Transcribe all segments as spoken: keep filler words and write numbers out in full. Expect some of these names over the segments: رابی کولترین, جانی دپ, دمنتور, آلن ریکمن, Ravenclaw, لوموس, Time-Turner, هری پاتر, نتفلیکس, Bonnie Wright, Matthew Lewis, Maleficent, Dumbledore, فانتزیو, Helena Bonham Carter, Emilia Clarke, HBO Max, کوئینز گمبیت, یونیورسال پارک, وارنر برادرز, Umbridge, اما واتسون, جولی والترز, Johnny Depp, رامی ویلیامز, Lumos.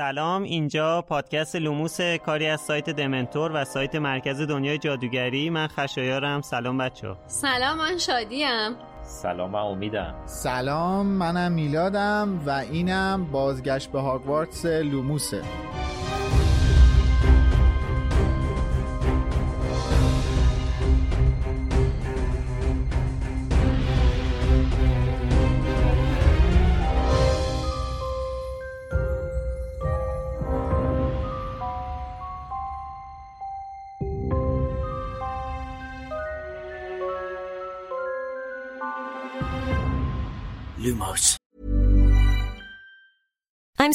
سلام، اینجا پادکست لوموس، کاری از سایت دمنتور و سایت مرکز دنیای جادوگری. من خشایارم. سلام بچه. سلام، من شادیم. سلام، من امیدم. سلام، منم میلادم و اینم بازگشت به هاگوارتز لوموسه. Lumos. I'm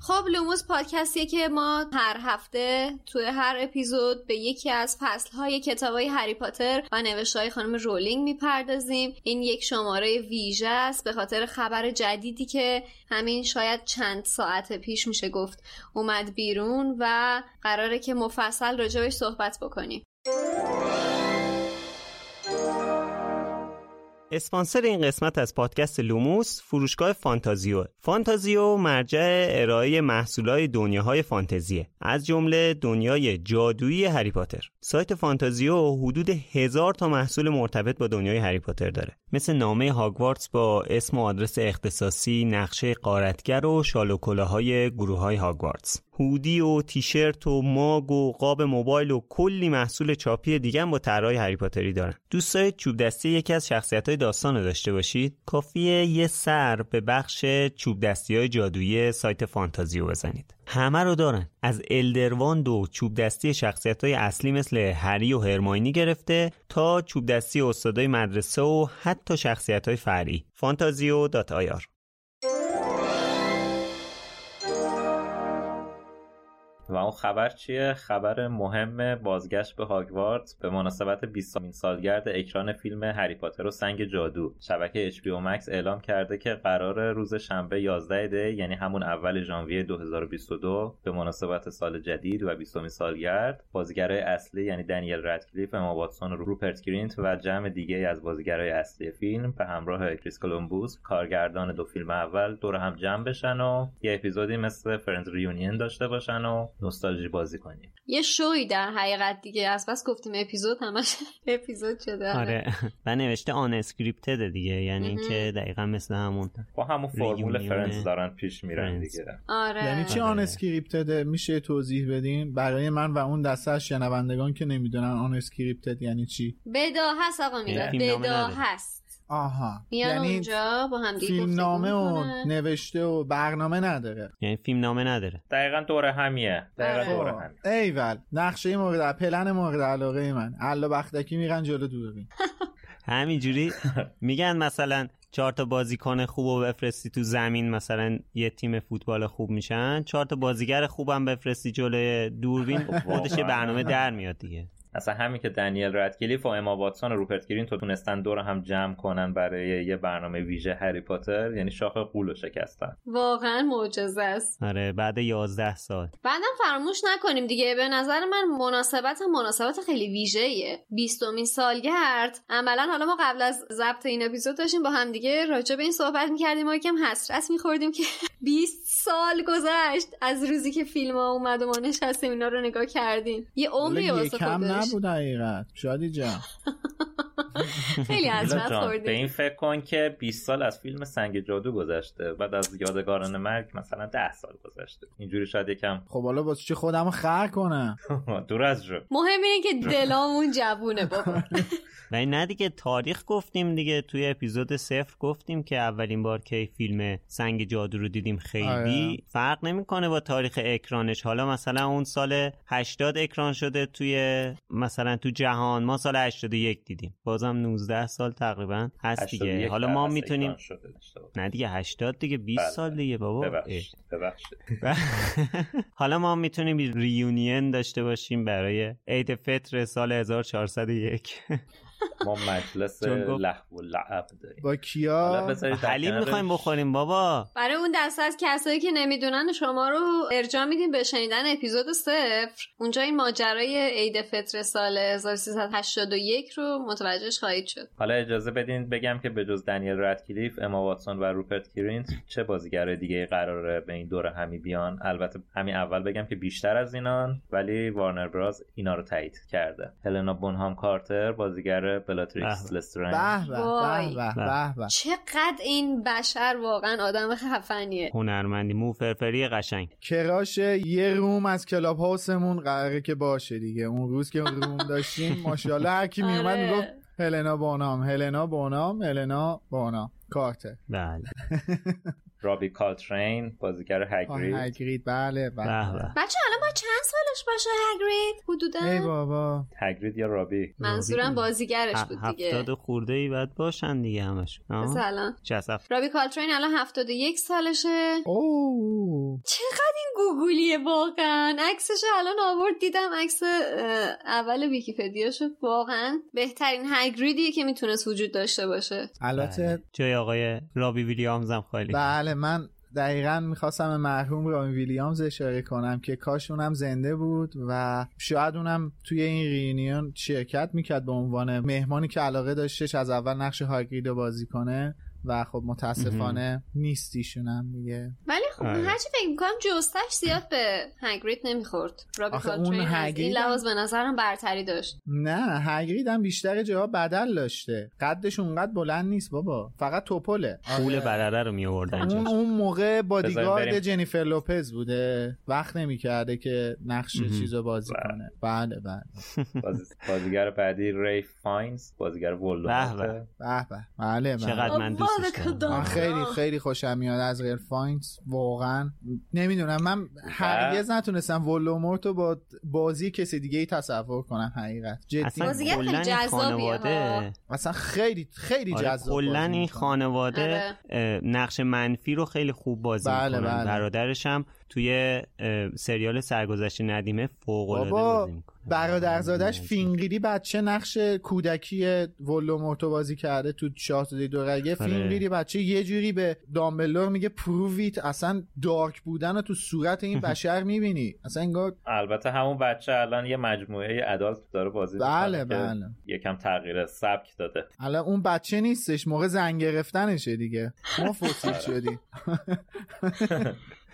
خب لوموس پادکستیه که ما هر هفته توی هر اپیزود به یکی از فصل‌های کتاب‌های هری پاتر و نوشته‌های خانم رولینگ میپردازیم. این یک شماره ویژه است به خاطر خبر جدیدی که همین شاید چند ساعت پیش میشه گفت اومد بیرون و قراره که مفصل راجعش صحبت بکنیم. اسپانسر این قسمت از پادکست لوموس فروشگاه فانتزیو. فانتزیو مرجع ارائه محصولات دنیاهای فانتزیه، از جمله دنیای جادویی هری پاتر. سایت فانتزیو حدود هزار تا محصول مرتبط با دنیای هری پاتر داره، مثل نامه هاگوارتز با اسم و آدرس اختصاصی، نقشه غارتگر و شال و کلاه‌های گروه‌های هاگوارتز، هودی و تیشرت و ماگ و قاب موبایل و کلی محصول چاپی دیگه هم با طرح‌های هری پاتری دارن. دوست دارید چوب دستی یکی از شخصیت‌های داستان رو داشته باشید؟ کافیه یه سر به بخش چوب دستی‌های جادویی سایت فانتزیو بزنید. همه رو دارن، از الدرواند و چوب دستی شخصیت‌های اصلی مثل هری و هرمیونی گرفته تا چوب دستی استادای مدرسه و حتی شخصیت‌های فرعی. فانتزیو دات آی آر. و اون خبر چیه؟ خبر مهم بازگشت به هاگوارتز به مناسبت بیستمین سالگرد اکران فیلم هری پاتر و سنگ جادو. شبکه اچ بی او مکس اعلام کرده که قرار روز شنبه یازده دی، یعنی همون اول ژانویه دو هزار و بیست و دو، به مناسبت سال جدید و بیستمین سالگرد، بازیگرای اصلی یعنی دنیل رادکلیف، اما واتسون، روپرت گرینت و جمع دیگه از بازیگرای اصلی فیلم به همراه کریس کلومبوس، کارگردان دو فیلم اول، دور هم جمع بشن و یه اپیزودی مثل فرندز ریونین داشته باشن و نوستالژی بازی کنیم. یه شوی در حقیقت دیگه. از بس گفتیم اپیزود، همش اپیزود شده. آره. و نوشته آن اسکریپتد دیگه، یعنی که دقیقاً مثل همون با همون فرمول فرنس دارن پیش میرن دیگه. آره. یعنی چی آن اسکریپتد؟ میشه توضیح بدین برای من و اون دسته شنوندگان که نمیدونن آن اسکریپتد یعنی چی؟ بداهست آقا میلاد. بداهست. آها، یعنی اونجا با هم دیگه فیلم نامه و نوشته و برنامه نداره، یعنی فیلم نامه نداره. دقیقاً دور همیه. دقیقاً دور همیه. ایول، نقشه مورد پلن مورد علاقه من. الا بختکی میگن جلو دوربین. همینجوری میگن مثلا چهار تا بازیکن خوبو بفرستی تو زمین مثلا یه تیم فوتبال خوب میشن، چهار تا بازیگر خوبم بفرستی جلوی دوربین خودش یه برنامه در میاد دیگه. اصلا همین که دنیل رادکلیف و اما واتسون و روپرت گرینت تونستن دور هم جمع کنن برای یه برنامه ویژه هری پاتر، یعنی شاخه غولو شکستن. واقعا معجزه است. آره بعد یازده سال. بعدم فراموش نکنیم دیگه، به نظر من مناسبت مناسبت خیلی ویژه‌ایه. بیستمین سالگرد. عملاً حالا ما قبل از ضبط این اپیزود داشتیم با هم دیگه راجع به این صحبت می‌کردیم، ما یکم حسرت می‌خوردیم که بیست سال گذشت از روزی که فیلم‌ها اومد و ما نشستیم اینا رو نگاه کردیم. یه عمری واسه خودش بود حقیقت. شادی جان خیلی حسرت خوردی. به این فکر کن که بیست سال از فیلم سنگ جادو گذشته، بعد از یادگاران مرگ مثلا ده سال گذشته. اینجوری شاید یکم خب حالا واسه چی خودمو خر کنم دور از جو. مهم اینه که دلامون جوونه بابا. ولی نه دیگه، تاریخ گفتیم دیگه، توی اپیزود صفر گفتیم که اولین بار که فیلم سنگ جادو رو دیدیم خیلی فرق نمیکنه با تاریخ اکرانش. حالا مثلا اون سال هشتاد اکران شده توی مثلا تو جهان، ما سال هشتاد و یک دیدیم، بازم نوزده سال تقریبا هست دیگه. حالا ما میتونیم نه دیگه هشتاد دیگه بیست بلده. سال دیگه بابا ببخش. ببخش. حالا ما میتونیم ریونین داشته باشیم برای عید فطر سال هزار و چهارصد و یک. ما مجلس لهو و لعب داریم با کیا؟ حلیم میخوایم بخوریم بابا. برای اون دسته از کسایی که نمیدونن شما رو ارجاع میدیم به شنیدن اپیزود صفر، اونجا این ماجرای عید فطر سال هزار و سیصد و هشتاد و یک رو متوجهش خواهید شد. حالا اجازه بدین بگم که به جز دنیل رادکلیف، اما واتسون و روپرت گرینت چه بازیگرای دیگه قراره به این دوره همی بیان. البته همین اول بگم که بیشتر از اینان، ولی وارنر براز اینا رو تایید کرده. هلنا بونهم کارتر بازیگر بلاتریکس لسترنج. به به به به چقدر این بشر واقعا آدم خفنیه، هنرمندی مو فرفری قشنگ. کراش یه روم از کلاب هاوسمون قراره که باشه دیگه. اون روز که روم داشتیم ماشاءالله هر کی میومد میگفت هلنا بونام هلنا بونام هلنا بونام کارتر. بله رابی کولترین بازیگر هاگرید. هاگرید بله بله. بچه الان ما چند سالش باشه هاگرید حدودا؟ ای بابا هاگرید یا رابی منظورم بازیگرش بود دیگه. هفتاد خورده ای بعد باشن دیگه همشون. مثلا رابی کولترین الان هفتاد و یک سالشه. اوه چقدر این گوگلیه واقعا. عکسش الان آورد دیدم، عکس اول ویکی‌پدیاشو. واقعا بهترین هاگریدیه که میتونه وجود داشته باشه. البته جای آقای رابی ویلیامز هم خالی. بله من دقیقاً میخواستم مرحوم رامی ویلیامز اشاره کنم که کاش اونم زنده بود و شاید اونم توی این رینیون شرکت میکرد به عنوان مهمانی که علاقه داشتش از اول نقش هاگرید بازی کنه و خب متاسفانه نیستیشونم دیگه. ولی خب هرچی فکر میکنم جستش زیاد به هاگرید نمیخورد. رابی کولترین هاگرید این لحاظ به نظرم برتری داشت. نه هاگرید هم بیشتر جاها بدل داشته، قدش اونقدر بلند نیست بابا، فقط توپله. پول بدره رو میوردن. اون اون موقع بادیگارد جنیفر لوپز بوده، وقت نمیکرده که نقش چیزو بازی کنه. بله بله. بازیگر بعدی رالف فاینز بازیگر ولدمورت. به به بله بله. خیلی خیلی خوشم میاد از ریل فاینز واقعا. نمیدونم من هرگز نتونستم ولومورت رو با بازی کسی دیگه ای تصور کنم حقیقت. جدی بازیگر خیلی جذابه اصلا، خیلی خیلی جذاب. کلا این خانواده نقش منفی رو خیلی خوب بازی می‌کنن. بله بله. برادرش هم توی سریال سرگذشت ندیمه فوق‌العاده بازی می‌کنه. برادرزادش فینگلیری بچه نقش کودکی ولومورتو بازی کرده تو شاهزاده دورگه. فینگلیری بچه یه جوری به دامبلور میگه پروویت، اصلا دارک بودن رو تو صورت این بشر میبینی اصلا انگار. البته همون بچه الان یه مجموعه ادالت داره بازی میکنه. بله بله. یکم تغییر سبک داده. الان اون بچه نیستش، موقع زنگ گرفتنشه دیگه. ما فوسیل شدیم.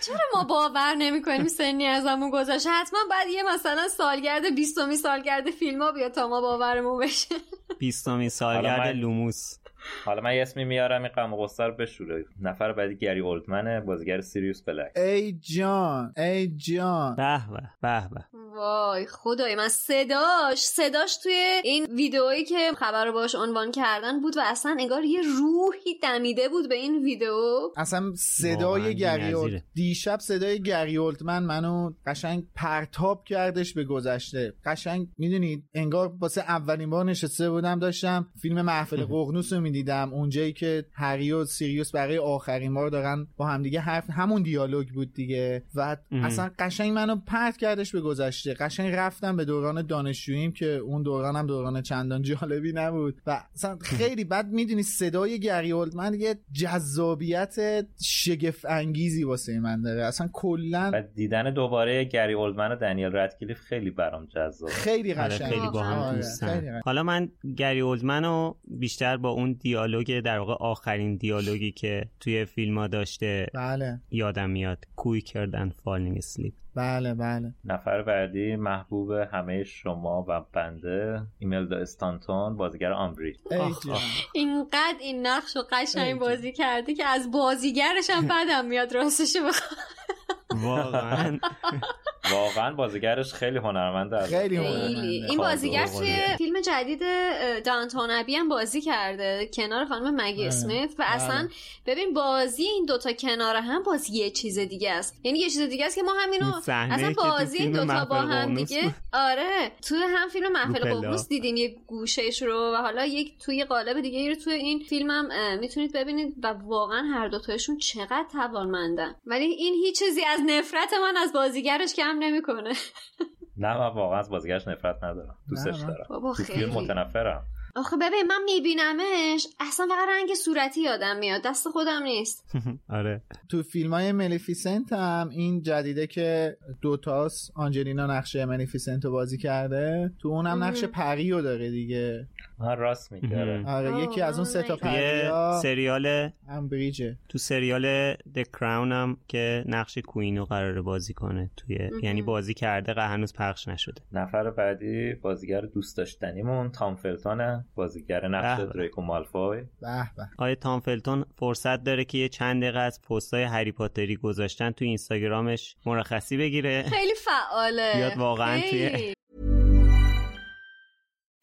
چرا ما باور نمی‌کنیم سنی ازمون گذشته؟ حتما بعد یه مثلا سالگرد بیستمین سالگرد فیلم‌ها بیاد تا ما باورمون بشه. بیستمین سالگرد لوموس. حالا من یه اسمی میارم این غم و غصه رو بشوره. نفر بعدی گری اولدمنه بازیگر سیریوس بلک. ای جان ای جان. به به به به. وای خدای من، صداش صداش توی این ویدئویی که خبر رو باش عنوان کردن بود و اصلا انگار یه روحی دمیده بود به این ویدئو. اصلا صدای گریولت دیشب، صدای گریولت من منو قشنگ پرتاب کردش به گذشته. قشنگ میدونید انگار واسه اولین بار نشسته بودم داشتم فیلم محفل ققنوس رو میدیدم، اونجایی که هری و سیریوس برای آخرین بار دارن با همدیگه حرف، همون دیالوگ بود دیگه و اصلا قشنگ منو پرت کردش به گذشته. قشنگ رفتم به دوران دانشجوییم که اون دورانم دوران چندان جالبی نبود و اصلا خیلی بد. میدونی صدای گری اولدمن یه جذابیت شگفت انگیزی واسه من داره اصلا کلا. و دیدن دوباره گری اولدمن و دنیل رادکلیف خیلی برام جذاب، خیلی قشنگ، خیلی با هم دوستن. حالا من گری اولدمن رو بیشتر با اون دیالوگ در واقع آخرین دیالوگی که توی فیلم‌ها داشته بله. یادم میاد Quicker than falling asleep. بله بله. نفر بعدی محبوب همه شما و بنده ایملدا استانتون، بازیگر آمبری. اینقدر این نقش رو قشنگ بازی کرده که از بازیگرش هم بدم میاد راستش بخوام. واقعا واقعا بازیگرش خیلی هنرمنده است. خیلی هنرمنده. این بازیگر توی فیلم جدید دانتون ابی هم بازی کرده کنار خانم مگی اسمیت و اصلا ببین بازی این دوتا کنار هم باز یه چیز دیگه است. یعنی یه چیز دیگه است که ما همینو اصلا بازی این دوتا با هم دیگه آره توی هم فیلم محفل ققنوس دیدیم یه گوشهش رو و حالا یک توی قالب دیگه رو توی این فیلم هم میتونید ببینید و واقعا هر دو تاشون چقدر توانمندن. ولی این هیچ چیزی از نفرت من از بازیگرش کم نمیکنه. نه من واقعا از بازیگرش نفرت ندارم، دوستش دارم. بابا خیلی متنفرم. آخه ببین من میبینمش اصلا فقط رنگ صورتی یادم میاد، دست خودم نیست. آره تو فیلمای ملیفیسنت هم این جدیده که دوتاست، آنجلینا نقش ملیفیسنت رو بازی کرده، تو اونم نقش پریو داره دیگه. آها راست میگه. آره یکی از اون سه تا پریا سریال امبریجه. تو سریال The Crown هم که نقش کوئین رو قراره بازی کنه توی یعنی بازی کرده، هنوز پخش نشده. نفر بعدی بازیگر دوست داشتنیمون تام فلتون، بازیگر نقش دریکو مالفوی. به به. آیه تام فلتون فرصت داره که یه چند دقیقه از پست‌های هری پاتری گذاشتن تو اینستاگرامش مرخصی بگیره. خیلی فعاله. بیاد واقعا توی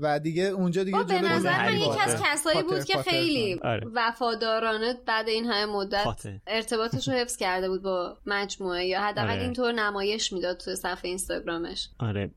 و دیگه اونجا دیگه به نظر من یکی از کسایی بود که خیلی وفادارانه بعد این همه مدت ارتباطش رو حفظ کرده بود با مجموعه یا حداقل اینطور نمایش میداد تو صفحه اینستاگرامش. آره.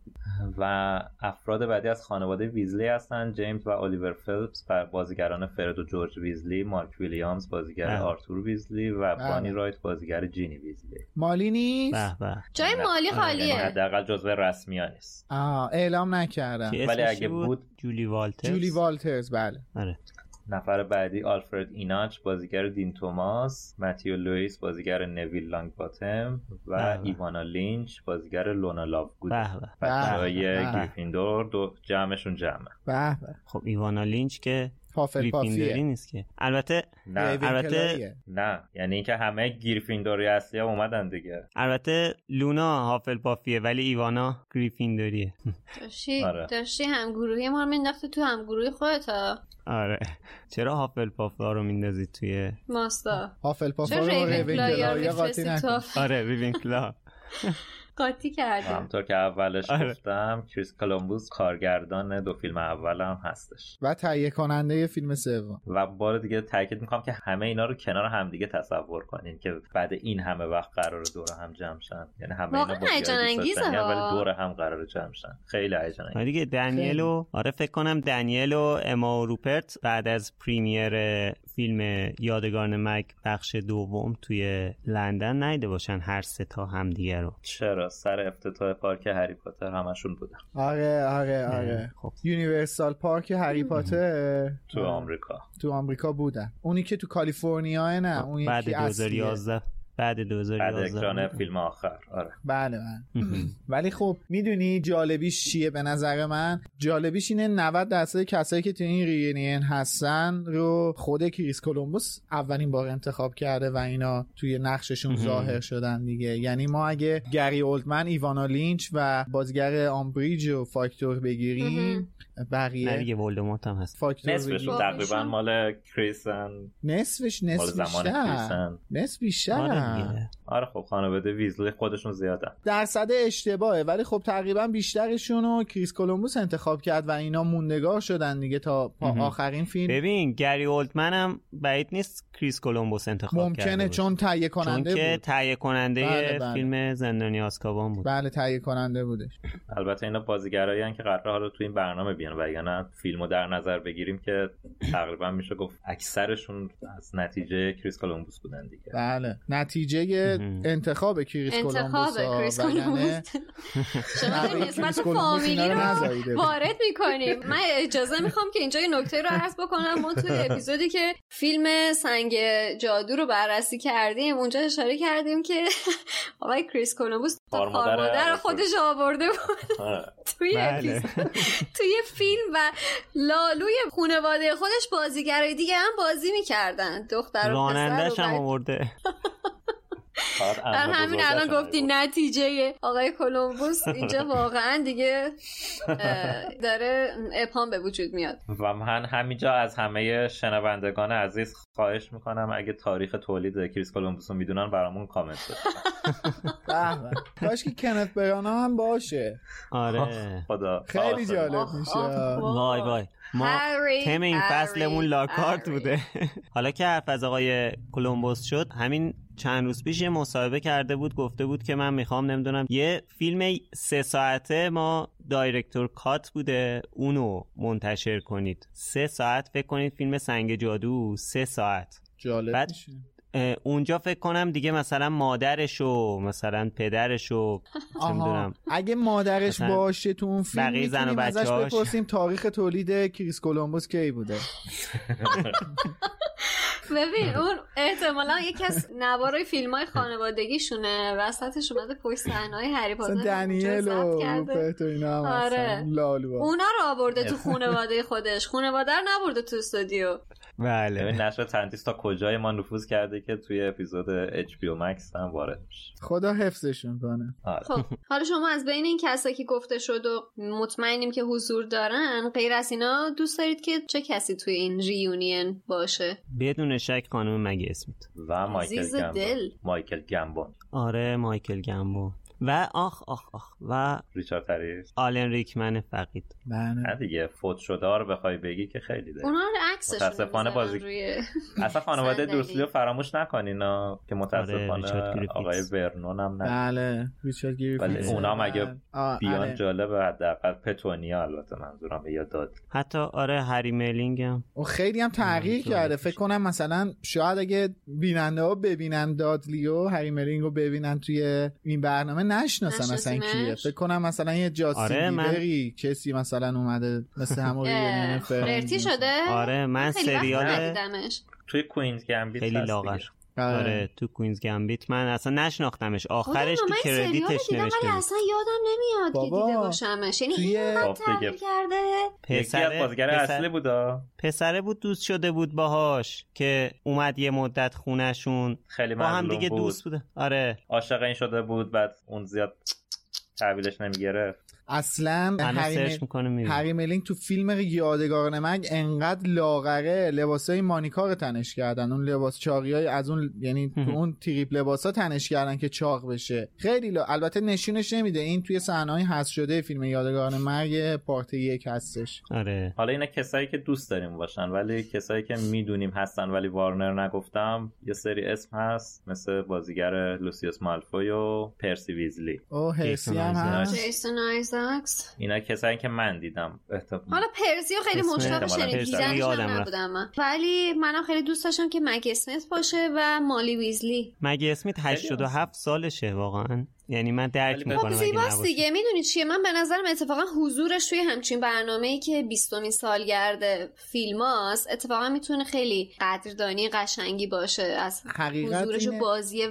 و افراد بعدی از خانواده ویزلی هستن، جیمز و الیور فلپس بازیگران فرد و جورج ویزلی، مارک ویلیامز بازیگر آرتور ویزلی و بونی رایت بازیگر جینی ویزلی. مالی نیست. جای مالی خالیه. حداقل جزء رسمی‌ها نیست. آها اعلام نکردم. ولی اگه جولی والترز. جولی والترز بله. آره. نفر بعدی آلفرد ایناچ بازیگر دین توماس، متیو لوئیس بازیگر نویل لانگ باتم و بحبه. ایوانا لینچ بازیگر لونا لافگود. بچه‌های گریفیندور دو جمعشون جمعه. به به. خب ایوانا لینچ که گریفیندوری نیست که. البته نه. البته نه، یعنی اینکه همه گریفیندوری اصلی ها اومدن دیگه. البته لونا هافلپافیه ولی ایوانا گریفیندوریه. داشتی آره. داشتی همگروهی ما رو مینداختی تو همگروهی خودت ها. آره چرا هافلپافا رو میندازی توی ماستا؟ هافلپافا رو ریوینکلا یا قاطی نکن. آره ریوینکلا. قاطی کردیم. همونطور که اولش گفتم کریس کلومبوس کارگردان دو فیلم اولم هستش و تهیه کننده فیلم سوم. و بار دیگه تاکید میکنم که همه اینا رو کنار هم دیگه تصور کنین که بعد این همه وقت قراره دور هم جمع شن، یعنی همه اینا هیجان انگیزه ولی دور هم قراره جمع شن. خیلی هیجان انگیزه دیگه. دنیل و آره فکر کنم دنیل و اما و روپرت بعد از پریمیر فیلم یادگاران مگ بخش دوم توی لندن نیده باشن هر سه تا هم دیگه رو. چرا سر افتتاح پارک هری پاتر همشون بودن. آره آره آره خب. یونیورسال پارک هری پاتر تو آمریکا تو آمریکا بودن. اونی که تو کالیفرنیا نه، اون یکی بعد دو هزار و یازده بعد دو هزار و یازده بعد اکران فیلم آخر. آره بله بله. ولی خب میدونی جالبیش چیه؟ به نظر من جالبیش اینه نود درصد کسایی که تو این رینین هستن رو خود کریس کلمبوس اولین بار انتخاب کرده و اینا توی نقششون ظاهر شدن دیگه. یعنی ما اگه گری اولدمن، ایوانا لینچ و بازیگر آمبریج و فاکتور بگیریم بقیه دیگه ولدمورت هم هست. نصفش تقریبا مال کریسن، نصفش نصف بیشتر نصف بیشتر دیگه. آره خب خانواده ویزلی خودشون زیادن. درصد اشتباهه ولی خب تقریبا بیشترشون رو کریس کلمبوس انتخاب کرد و اینا موندگار شدن دیگه تا آخرین فیلم. ببین گری اولدمن هم بعید نیست کریس کلمبوس انتخاب کرده. ممکنه چون تهیه کننده چون بود. چون که تهیه کننده بله بله. فیلم زندانی آزکابان بود. بله تهیه کننده بودش. البته اینا بازیگرایین که قراره حالا تو این برنامه بیان و یعنی فیلمو در نظر بگیریم که تقریبا میشه گفت اکثرشون از نتیجه کریس کلمبوس بودن دیگه. بله. نتیجه انتخاب کریس کلمبوس بودنه. شما در نسبت فامیلی رو وارد میکنیم. من اجازه میخوام که اینجا یه نکته رو عرض بکنم. ما توی اپیزودی که فیلم سنگ جادو رو بررسی کردیم اونجا اشاره کردیم که آقای کریس کلمبوس خارمادر خودش آورده بود توی اپیزود توی فیلم و لالوی خانواده خودش بازیگرای دیگه هم بازی میکردن. دختر و پسرش هم آورده. همین الان گفتی نتیجه آقای کلمبوس اینجا واقعا دیگه داره ابهام به وجود میاد. و من همینجا از همه شنوندگان عزیز خواهش میکنم اگه تاریخ تولید کریس کلمبوس رو میدونن برامون کامنت بذارن. کاش که کنت برانا هم باشه. آره خدا خیلی جالب میشه. وای وای ما تم این فصلمون لاکارت بوده. حالا که حرف از آقای کلمبوس شد همین چند روز پیش یه مصاحبه کرده بود، گفته بود که من میخوام نمیدونم یه فیلم سه ساعته ما دایرکتور کات بوده اونو منتشر کنید. سه ساعت فکر کنید فیلم سنگ جادو سه ساعت جالب بعد... میشه اونجا فکر کنم دیگه مثلا مادرشو مثلا پدرشو چه میدونم اگه مادرش باشه تو اون فیلم میتونیم ازش بپرسیم تاریخ تولید کریس کلمبوس کی بوده. ببین اون احتمالا یکی از نوارای فیلمای خانوادگیشونه وسطش اومده پشت صحنه‌های هری پاتر دنیل و روپرت و اینا هم آره. لالو اونا رو آورده تو خانواده خودش، خانواده رو نبرده تو استودیو. بله نشر تندیس تا کجای ما نفوذ کرده که توی اپیزود اچ بی او مکس هم وارد میشه. خدا حفظشون کنه. آره. خب حالا شما از بین این کسایی که گفته شد و مطمئنیم که حضور دارن غیر از اینا دوست دارید که چه کسی توی این ریونین باشه؟ بدون شک خانم مگی اسمیت و مایکل گامبون. مایکل گامبون آره مایکل گامبون و آخ آخ آخ و ریچارد هریس، آلن ریکمن فقید. نه دیگه فوت شده رو بخوای بگی که خیلی داره. اونا رو عکسش متاسفانه بازی روی... اصلا خانواده دورسلیو فراموش نکنینا که متاسفانه آره، آقای ورنون هم نه. بله ریچارد گریفیتس اونا هم اگه بیان جالبه حداقل پتونیا البته منظورم به یاد داد. حتی آره هری ملینگ هم او خیلی هم تغییر کرده. فکر کنم مثلا شاید اگه بیننده‌ها ببینن دادلیو هری ملینگ رو ببینن توی این برنامه نشناسن اصلا کیه. فکر کنم مثلا یه جاسی آره دیبری من... کسی مثلا اومده مثل همون ریونین فرتی شده. آره من سریال توی کوئینز گمبیت خیلی لاغر. آره. آره تو کوئینز گمبیت من اصلا نشناختمش. آخرش تو کردیتش نوشته ولی اصلا یادم نمیاد که دیده باشمش. یعنی اینقدر تغییر کرده. پسر بازیگر اصلی بودا. پسره بود دوست شده بود باهاش که اومد یه مدت خونه‌شون با هم دیگه دوست بوده. آره عاشق این شده بود بعد اون زیاد تحویلش نمیگرفت. اصلا هری ملینگ تو فیلم یادگار نمک انقدر لاغره لباسای مانیکا رو تنش کردن، اون لباس چاقیای از اون، یعنی تو اون تریپ لباسا تنش کردن که چاق بشه. خیلی لا... البته نشونش نمیده. این توی صحنه‌های حذف شده فیلم یادگار نمک پارت یک هستش. آره حالا اینا کسایی که دوست داریم باشن، ولی کسایی که میدونیم هستن ولی وارنر نگفتم، یه سری اسم هست مثل بازیگر لوسیوس مالفوی و پرسی ویزلی او هرسی هم هست، جیسون آیزاکس، اینا کسایی که من دیدم. حالا پرسی رو خیلی مشتاقش نمی‌دیدم، یادم نبودم من. ولی منم خیلی دوست داشتم که مگی اسمیت باشه و مالی ویزلی. مگی اسمیت هشتاد و هفت سالشه واقعا، یعنی من درک میکنم. زیباست دیگه. میدونی چیه، من به نظرم اتفاقا حضورش توی همچین برنامه‌ای که بیستمین سالگرد فیلماست اتفاقا میتونه خیلی قدردانی قشنگی باشه از حضورش و بازی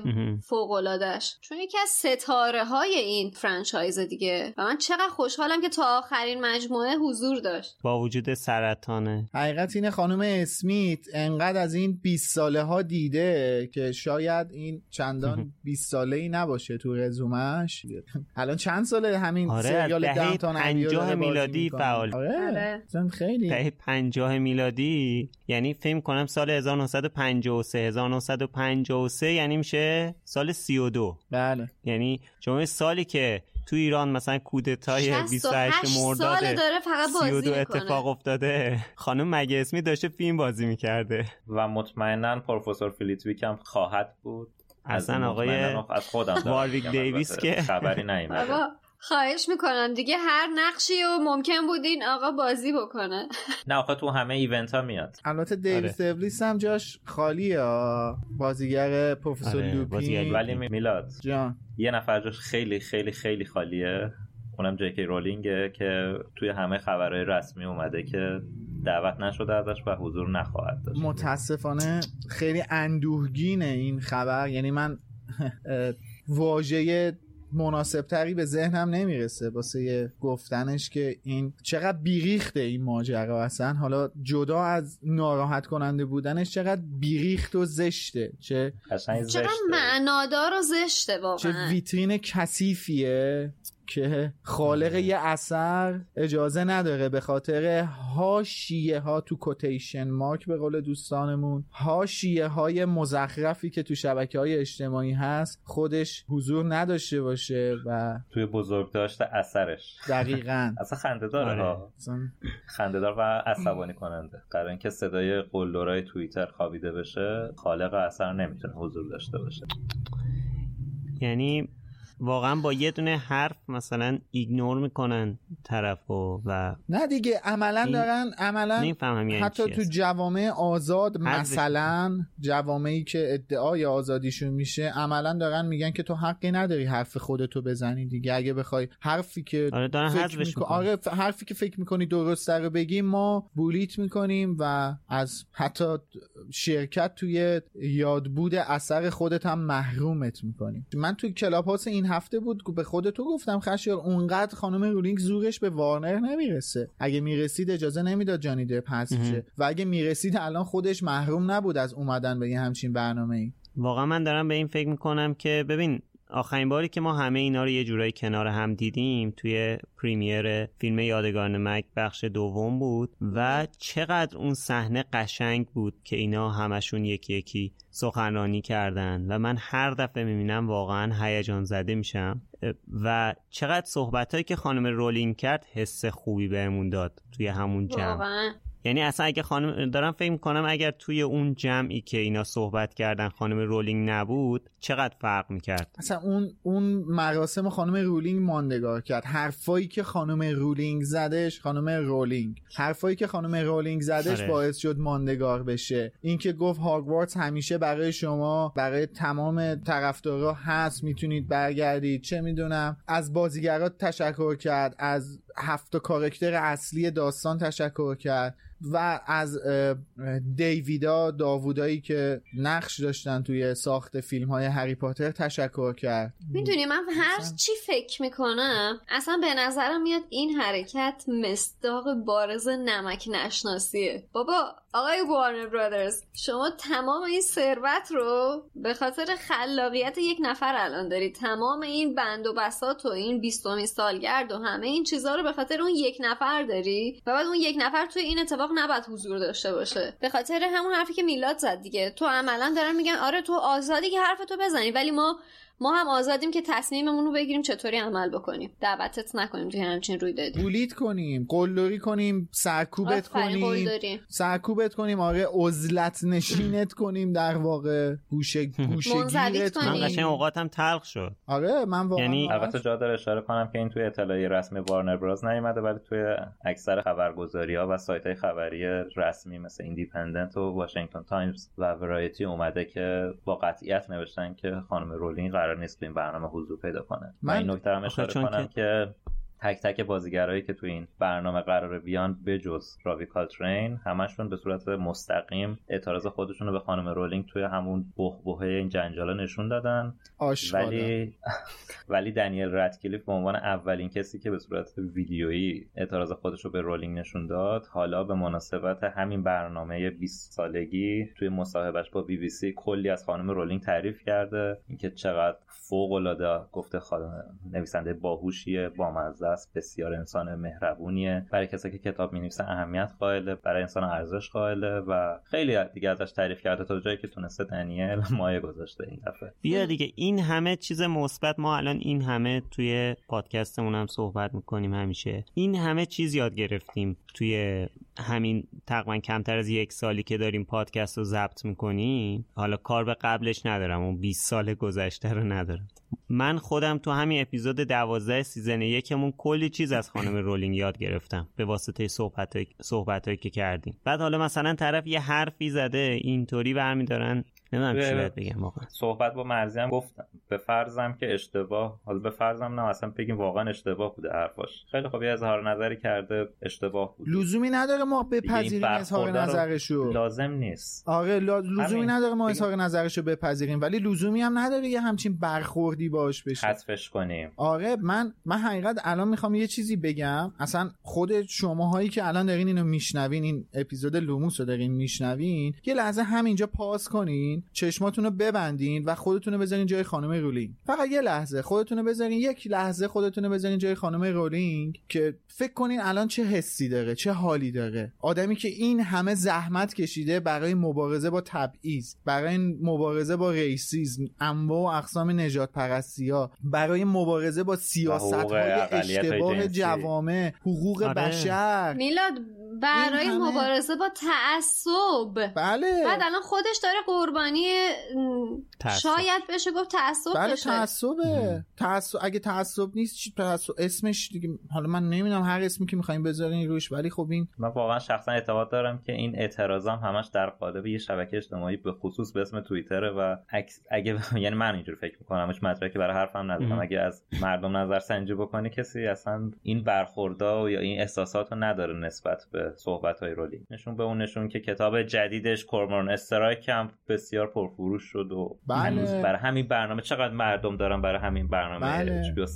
فوق‌العاده‌اش، چون یکی از ستاره‌های این فرانچایز دیگه. و من چقدر خوشحالم که تا آخرین مجموعه حضور داشت با وجود سرطانه. حقیقت اینه خانم اسمیت انقدر از این بیست ساله ها دیده که شاید این چندان بیست ساله‌ای نباشه تو رزومه. الان چند ساله همین آره، سریال دهتان پنجاه میلادی فعال. آره خیلی دهه پنجاه میلادی، یعنی فکر کنم سال هزار و نهصد و پنجاه و سه هزار و نهصد و پنجاه و سه یعنی میشه سال سی و دو. بله یعنی شما سالی که تو ایران مثلا کودتای بیست و هشت مرداد سی و دو اتفاق افتاده، خانم مگی اسمی داشته فیلم بازی میکرده و مطمئناً پروفسور فلیتویک هم خواهد بود. اصلا آقای از خودم وارویک دیویس که خبری نمیاد. آقا خواهش میکنم دیگه هر نقشی و ممکن بود این آقا بازی بکنه. نه آقا تو همه ایونت ها میاد. البته دیویس ابلیس هم جاش خالیه، بازیگر پروفسور لوپین. ولی میلاد جان یه نفر جاش خیلی خیلی خیلی خالیه، اونم جی کی رولینگ که توی همه خبرهای رسمی اومده که دعوت نشده ازش و حضور نخواهد داشت. متاسفانه خیلی اندوهگینه این خبر، یعنی من واژه مناسبتری به ذهنم نمیرسه واسه گفتنش که این چقدر بیریخته این ماجرا. اصلا حالا جدا از ناراحت کننده بودنش چقدر بیریخت و زشته، چه چقدر معنادار و زشته واقعا. چه ویترین کثیفیه که خالق یه اثر اجازه نداره به خاطر حاشیه ها تو کوتیشن مارک به قول دوستانمون، حاشیه های مزخرفی که تو شبکه‌های اجتماعی هست خودش حضور نداشته باشه و توی بزرگداشت اثرش. دقیقاً اصلا خنده‌داره ها، خنده‌دار و عصبانی کننده. قرار اینکه صدای قلدرای توییتر خوابیده بشه، خالق اثر نمیتونه حضور داشته باشه. یعنی واقعا با یه دونه حرف مثلا ایگنور میکنن طرفو و نه دیگه عملا دارن عملا حتی تو جوامع آزاد، مثلا جوامعی که ادعای آزادیشون میشه، عملا دارن میگن که تو حقی نداری حرف خودتو بزنی دیگه. اگه بخوای حرفی که آره میکن... آره حرفی که فکر میکنی درسته رو بگی ما بولیت میکنیم و از حتی شرکت توی یادبود اثر خودت هم محرومت میکنیم. من توی کلاب هاوس این هفته بود به خودتو گفتم خشیار اونقدر خانم رولینگ زورش به وارنر نمیرسه. اگه میرسید اجازه نمیداد جانی دپ حذف شه و اگه میرسید الان خودش محروم نبود از اومدن به یه همچین برنامه‌ای. واقعا من دارم به این فکر میکنم که ببین آخرین باری که ما همه اینا رو یه جورایی کنار هم دیدیم توی پریمیر فیلم یادگار نمک بخش دوم بود و چقدر اون صحنه قشنگ بود که اینا همشون یکی یکی سخنرانی کردن و من هر دفعه میبینم واقعا هیجان زده میشم و چقدر صحبتایی که خانم رولینگ کرد حس خوبی بهمون داد توی همون جمع. یعنی اصلا اگه خانم دارم فکر می‌کنم اگر توی اون جمعی که اینا صحبت کردن خانم رولینگ نبود چقدر فرق می‌کرد. اصلا اون اون مراسم خانم رولینگ ماندگار کرد. حرفایی که خانم رولینگ زدش، خانم رولینگ حرفایی که خانم رولینگ زدش باعث شد ماندگار بشه. اینکه گفت هاگوارتز همیشه برای شما، برای تمام طرفدارا هست، میتونید برگردید. چه میدونم از بازیگرات تشکر کرد، از هفت کاراکتر اصلی داستان تشکر کرد. و از دیویدا داوودایی که نقش داشتن توی ساخت فیلم‌های هری پاتر تشکر کرد. میدونی من هر چی فکر میکنم اصلا به نظرم میاد این حرکت مصداق بارز نمک نشناسیه. بابا آقای وارنر برادرز، شما تمام این ثروت رو به خاطر خلاقیت یک نفر الان دارید، تمام این بند و بساط و این بیستمین سالگرد و همه این چیزا رو به خاطر اون یک نفر داری و بعد اون یک نفر توی این اتفاق نباید حضور داشته باشه. به خاطر همون حرفی که میلاد زد دیگه، تو عملا دارن میگن آره تو آزادی که حرفتو بزنی، ولی ما ما هم آزادیم که تصمیممون رو بگیریم چطوری عمل بکنیم. دعوتت نکنیم توی همچین رویدادی. بولیت کنیم، قلدری کنیم، سرکوبت کنیم. سرکوبت کنیم، آره عزلت نشینت کنیم، در واقع گوشه گوشه‌گیرت کنیم. من قشنگ اوقاتم تلخ شد. آره من واقعا یعنی البته جا داره اشاره کنم که این توی اطلاعیه رسمی وارنر براز نیومده، ولی توی اکثر خبرگزاری‌ها و سایت‌های خبری رسمی مثل ایندیپندنت و واشنگتن تایمز و ورایتی اومده که با قطعیت نوشتن که خانم رولینگ نیست به این برنامه حضور پیدا کنه. من این نکته هم اشاره کنم که... که تک تک بازیگرایی که تو این برنامه قراره بیان بجز رابی کولترین، همشون به صورت مستقیم اعتراض خودشون رو به خانم رولینگ توی همون بحبوحه این جنجالا نشون دادن. ولی ولی دنیل رادکلیف به عنوان اولین کسی که به صورت ویدیویی اعتراض خودش رو به رولینگ نشون داد، حالا به مناسبت همین برنامه بیست سالگی توی مصاحبهش با بی بی سی کلی از خانم رولینگ تعریف کرده، اینکه چقدر فوق‌العاده گفته خانم نویسنده باهوشیه، بامزه، بسیار انسان مهربونیه، برای کسایی که کتاب می‌نویسن اهمیت قائله، برای انسان ارزش قائله و خیلی دیگه ازش تعریف کرده تا جایی که تونسته. دنیل مایه گذاشته این دفعه. بیا دیگه این همه چیز مثبت، ما الان این همه توی پادکستمون هم صحبت می‌کنیم همیشه، این همه چیز یاد گرفتیم توی همین تقریبا کمتر از یک سالی که داریم پادکست رو ضبط می‌کنیم. حالا کار به قبلش ندارم، اون بیست سال گذشته رو ندارم. من خودم تو همین اپیزود دوازده سیزن یکمون کلی چیز از خانم رولینگ یاد گرفتم به واسطه صحبتای صحبتایی که کردیم. بعد حالا مثلا طرف یه حرفی زده اینطوری برمی‌دارن، نمیدونم چی باید بگم واقعا. صحبت با مرضی هم گفتم، به فرضم که اشتباه، حالا به فرضم نه اصلا بگیم واقعا اشتباه بوده حرفاش. خیلی خوب یه اظهار نظری کرده، اشتباه بود، لزومی نداره ما بپذیریم اظهار نظرشو، لازم نیست. آره لزومی نداره ما اظهار نظرشو بپذیریم، ولی لزومی هم نداره یه همچین برخوردی باش بشه، حذفش کنیم. آره من من حقیقت الان میخوام یه چیزی بگم. اصلا خود شماهایی که الان دارین اینو میشنوین، این اپیزود لوموس رو دارین میشنوین، یه لحظه همینجا پاس کنین، چشماتونو ببندین و خودتونو بذارین جای خانم رولینگ. فقط یه لحظه خودتونو بذارین، یک لحظه خودتونو بذارین جای خانم رولینگ که فکر کنین الان چه حسی داره، چه حالی داره. آدمی که این همه زحمت کشیده برای مبارزه با تبعیض، برای مبارزه با ریسیسم، انواع و اقسام نژاد پرستی‌ها، برای مبارزه با سیاست‌های اشتباه جوامع، حقوق آره. بشر، میلاد برای مبارزه با تعصب. بله. بعد الان خودش داره قربانی تعصب. شاید بشه گفت تعصب. بله تعصبه. تعصب اگه تعصب نیست چی تعصب اسمش دیگه. حالا من نمیدونم هر اسمی که می‌خوایم بذارین روش، ولی خب این من واقعا شخصا اعتقاد دارم که این اعتراضام همش در قالب یه شبکه اجتماعی به خصوص به اسم توییتره و اگه یعنی من اینجوری فکر می‌کنم، هیچ مدرکی برای حرفم ندارم. اگه از مردم نظرسنجی بکنی کسی اصلا این برخوردها یا این احساساتو نداره نسبت به صحبت‌های رولینگ. نشون به اون نشون که کتاب جدیدش کورمورن استرایک هم بسیار پرفروش شد و هنوز برای همین برنامه چقدر مردم دارن برای همین برنامه اچ بی او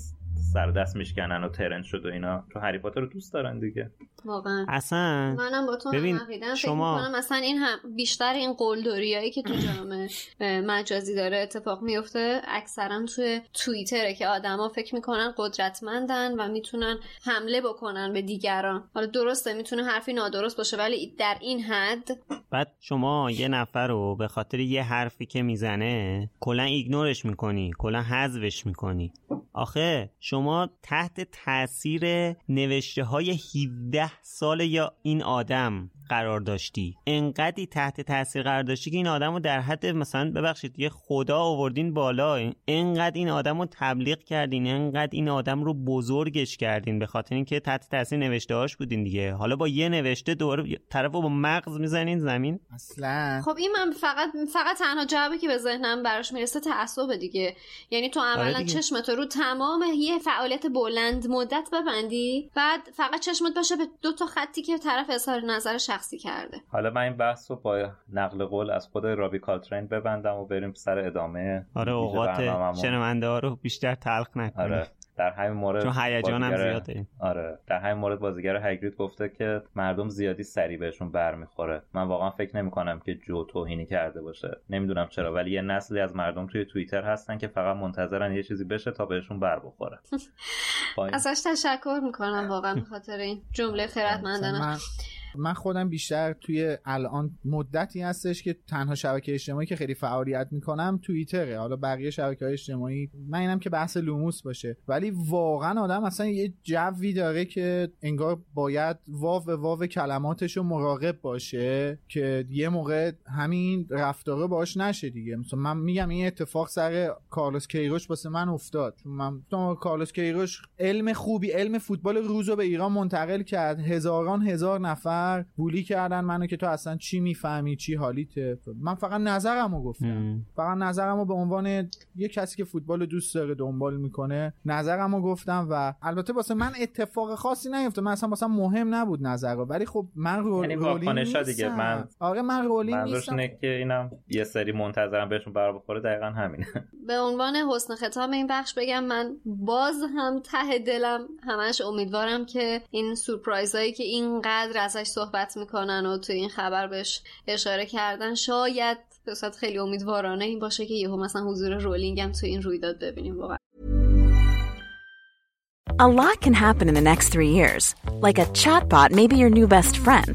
سر دست میشکنن و ترند شد و اینا. تو هری پاتر رو دوست دارن دیگه واقعا. اصلا منم با تو نمی‌دیدم شما... فکر می‌کنم اصلا این هم بیشتر این قلدریایی که تو جامعه مجازی داره اتفاق میفته اکثرا توی توییتره که آدما فکر می‌کنن قدرتمندن و میتونن حمله بکنن به دیگران. حالا درسته میتونه حرفی نادرست باشه، ولی در این حد. بعد شما یه نفر رو به خاطر یه حرفی که میزنه کلا ایگنورش می‌کنی، کلا حذفش می‌کنی. آخه شما تحت تأثیر نوشته‌های هفده سال یا این آدم قرار داشتی، انقدی تحت تأثیر قرار داشتی که این آدمو در حد مثلا ببخشید یه خدا آوردین بالا، انقدر این آدمو تبلیغ کردین، انقدر این آدم رو بزرگش کردین به خاطر اینکه تحت تأثیر نوشته‌هاش بودین دیگه. حالا با یه نوشته دوباره طرفو با مغز میزنین زمین. اصلا خب این من فقط فقط تنها جوابی که به ذهنم براش میرسه تعصب دیگه. یعنی تو عملاً چشمت رو تمام یه فعالیت بلند مدت ببندی، بعد فقط چشمت باشه به دو تا خطی که طرف اظهار نظرش شخصی کرده. حالا من این بحث رو با نقل قول از خود رابی کولترین ببندم و بریم سر ادامه. آره اوقات شنونده ها رو بیشتر تلخ نکنید. آره. در همین مورد چون هیجانم زیاده. آره در همین مورد بازیگر هاگرید گفته که مردم زیادی سری بهشون برمیخوره. من واقعا فکر نمی‌کنم که جو توهینی کرده باشه، نمیدونم چرا، ولی یه نسلی از مردم توی توییتر هستن که فقط منتظرن یه چیزی بشه تا بهشون بر بخوره. ازش تشکر می‌کنم واقعا به خاطر این جمله خردمندانه. من خودم بیشتر توی الان مدتی هستش که تنها شبکه اجتماعی که خیلی فعالیت میکنم توییتره. حالا بقیه شبکه‌های اجتماعی من اینم که بحث لوموس باشه، ولی واقعا آدم اصلا یه جوی داره که انگار باید واو به واو کلماتشو مراقب باشه که یه موقع همین رفتاره باش نشه دیگه. مثلا من میگم این اتفاق سر کارلوس کیروش واسه من افتاد. من تو کارلوس کیروش علم خوبی علم فوتبال روزو به ایران منتقل کرد، هزاران هزار نفر بولی کردن منو که تو اصلا چی میفهمی چی حالیته. من فقط نظرمو گفتم، فقط نظرمو به عنوان یه کسی که فوتبال دوست داره دنبال میکنه نظرمو گفتم و البته واسه من اتفاق خاصی نیفتاد. من اصلا واسه مهم نبود نظرم، ولی خب من رول رولینگ دیگه من آره من رولینگ نیستم. منظورش که اینم یه سری منتظرم بهشون بر بخوره دقیقاً همینه. به عنوان حسن ختام این بخش بگم من باز هم ته دلم همش امیدوارم که این سورپرایزایی که اینقدر ازش صحبت میکنن و تو این خبر بهش اشاره کردن شاید به صورت خیلی امیدوارانه این باشه که یهو مثلا حضور رولینگ هم تو این رویداد ببینیم واقعا. A lot can happen in the next three years. Like a chatbot may be your new best friend.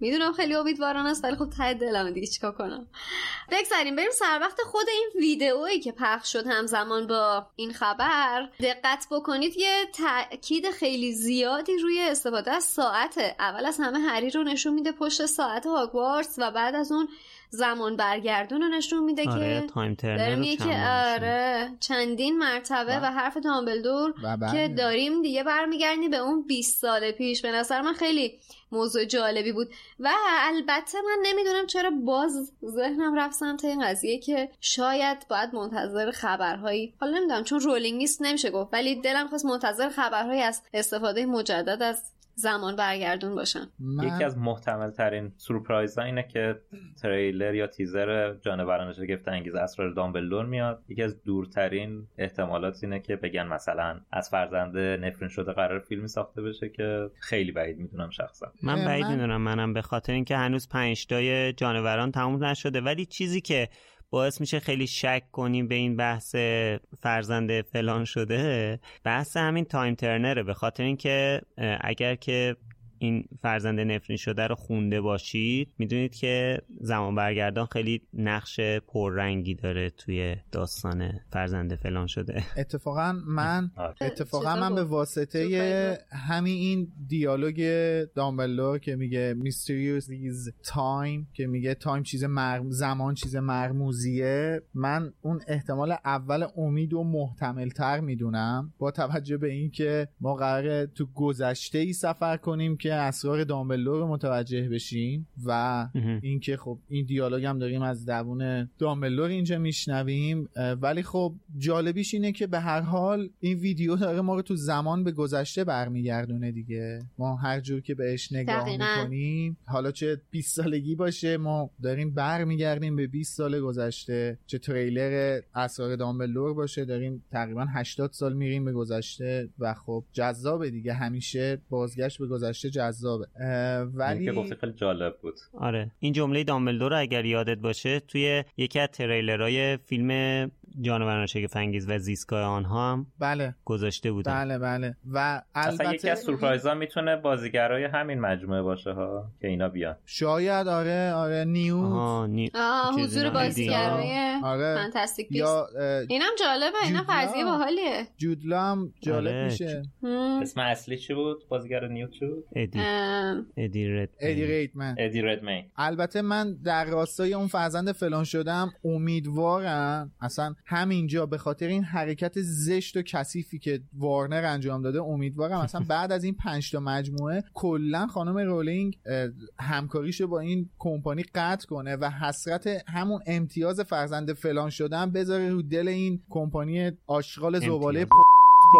میدونم خیلی امیدواران است، ولی خب ته دلم دیگه چیکار کنم. بگذاریم بریم سر وقت خود این ویدئویی که پخش شد همزمان با این خبر. دقت بکنید یه تاکید خیلی زیادی روی استفاده از ساعته. اول از همه هری رو نشون میده پشت ساعت هاگوارتز و بعد از اون زمان برگردون رو نشون میده. آره، که تایم ترنر چند آره چندین مرتبه با. و حرف تامبلدور که داریم دیگه برمیگردیم به اون بیست سال پیش. به نظر من خیلی موضوع جالبی بود و البته من نمیدونم چرا باز ذهنم رفت سمت این قضیه که شاید باید منتظر خبرهایی، حالا نمیدونم چون رولینگ نیست نمیشه گفت، ولی دلم خواست منتظر خبرهایی از استفاده مجدد از زمان برگردون باشم. من... یکی از محتمل ترین سورپرایز ها اینه که تریلر یا تیزر جانوران شگفت انگیز اسرار دامبلدور میاد. یکی از دورترین احتمالات اینه که بگن مثلا از فرزند نفرین شده قرار فیلمی ساخته بشه که خیلی بعید میدونم شخصا. من بعید میدونم منم به خاطر اینکه هنوز پنج تای جانوران تموم نشده. ولی چیزی که باعث میشه خیلی شک کنیم به این بحث فرزند فلان شده بحث همین تایم ترنره، به خاطر اینکه اگر که این فرزند نفرین شده رو خونده باشید میدونید که زمان برگردان خیلی نقش پررنگی داره توی داستان فرزند فلان شده. اتفاقا من اتفاقا من به واسطه همین این دیالوگ دامبلدور که میگه mysterious is time که میگه تایم چیز مر... زمان چیز مرموزیه، من اون احتمال اول امید و محتمل تر میدونم با توجه به این که ما قراره تو گذشته ای سفر کنیم که اسرار دامبلدور رو متوجه بشیم و اینکه خب این دیالوگ هم داریم از زبون دامبلدور اینجا میشنویم، ولی خب جالبیش اینه که به هر حال این ویدیو داره ما رو تو زمان به گذشته برمیگردونه دیگه. ما هر جور که بهش نگاه میکنیم، حالا چه بیست سالگی باشه، ما داریم برمیگردیم به بیست سال گذشته، چه تریلر اسرار دامبلدور باشه داریم تقریبا هشتاد سال میریم به گذشته و خب جذابه دیگه، همیشه بازگشت به گذشته جذابه. ولی این که خیلی جالب بود. آره این جمله دامبلدور اگر یادت باشه توی یکی از تریلرهای فیلم جانوران شگفت‌انگیز و زیسکای آنها هم بله گذاشته بودن. بله بله و البته یکی از سورپرایزها میتونه بازیگرای همین مجموعه باشه ها که اینا بیان. شاید آره آره نیوز آها نی... آه، حضور بازیگرای آره. فانتاستیک بیست یا اینم جالبه، اینا فرضیه باحالیه. جودلا هم جالب آره. میشه. اسم اصلی چی بود؟ بازیگر نیوز چی بود؟ ادی ادی رد ادی ریدمن ادی ریدمن. البته من در راستای اون فرزند فلان شدم امیدوارم، اصلا همینجا به خاطر این حرکت زشت و کثیفی که وارنر انجام داده امیدوارم اصلا بعد از این پنج تا مجموعه کلا خانم رولینگ همکاریشو با این کمپانی قطع کنه و حسرت همون امتیاز فرزند فلان شدن بذاره رو دل این کمپانی آشغال زباله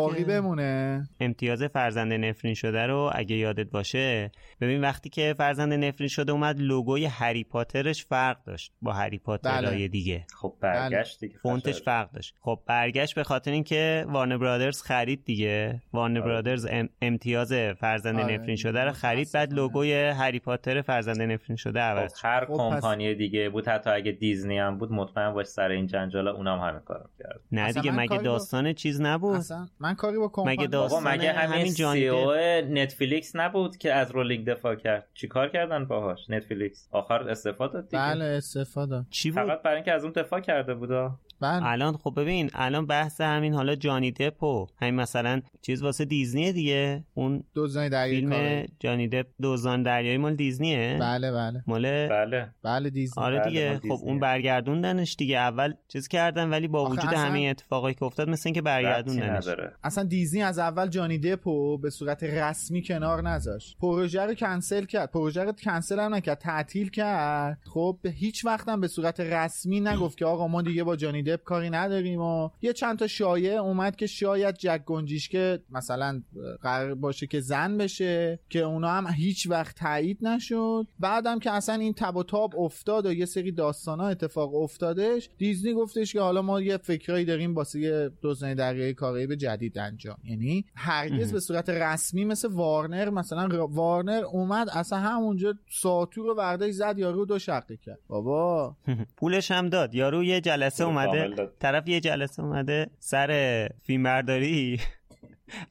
باقی بمونه. امتیاز فرزند نفرین شده رو اگه یادت باشه، ببین وقتی که فرزند نفرین شده اومد لوگوی هری پاترش فرق داشت با هری پاترهای بله. دیگه خب برگشت دیگه فونتش فرق داشت. خب برگشت به خاطر اینکه وارنر برادرز خرید دیگه، وارنر برادرز ام، امتیاز فرزند آه. نفرین شده رو خرید، بعد لوگوی هری پاتر فرزند نفرین شده عوض. خب هر خب کمپانی پس... دیگه بود، حتی اگه دیزنی هم بود مطمئن باش سر این جنجالا اونم همین کارو می‌کرد. نه دیگه مگه داستان با... چیز نبود اصلا. من کاری با کمپانی مگه داستان بابا مگه همین سی او نتفلیکس نبود که از رولینگ دفاع کرد؟ چی کار کردن باهاش؟ نتفلیکس آخر استفاده داد دیگه. بله استفاده چی بود؟ فقط برای اینکه از اون دفاع کرده بودا. بله. الان خب ببین الان بحث همین حالا جانی دپ و همین مثلا چیز واسه دیزنیه دیگه، اون دوزان دریایی فیلم جانی دپ دوزان دریایی مال دیزنیه. بله بله مال بله بله دیزنی آره دیگه. بله خب دیزنیه. اون برگردوندنش دیگه، اول چیز کردن ولی با وجود اصلا... همین اتفاقایی که افتاد مثلا که برگردوندنش اصلا دیزنی از اول جانی دپو به صورت رسمی کنار نذاشت، پروژه رو کنسل کرد، پروژه رو کنسل هم نکرد، تعطیل کرد. خب هیچ وقت هم به صورت رسمی نگفت که آقا ما دیگه با جانی دپ کاری نداریم و یه چند تا شایعه اومد که شاید جک گنجیش که مثلا قرار باشه که زن بشه که اونا هم هیچ وقت تایید نشد. بعدم که اصلا این تب و تاب افتاد و یه سری داستانا اتفاق افتادش، دیزنی گفتش که حالا ما یه فکرایی داریم واسه یه دزدی دریایی کاری به جدید انجام. یعنی هرگز ام. به صورت رسمی مثل وارنر، مثلا وارنر اومد اصلا همونجا ساتور ورداش زد، یارو دو شقه کرد بابا. پولش هم داد یارو، یه جلسه اومد طرف یه جلسه اومده سر فیلم برداری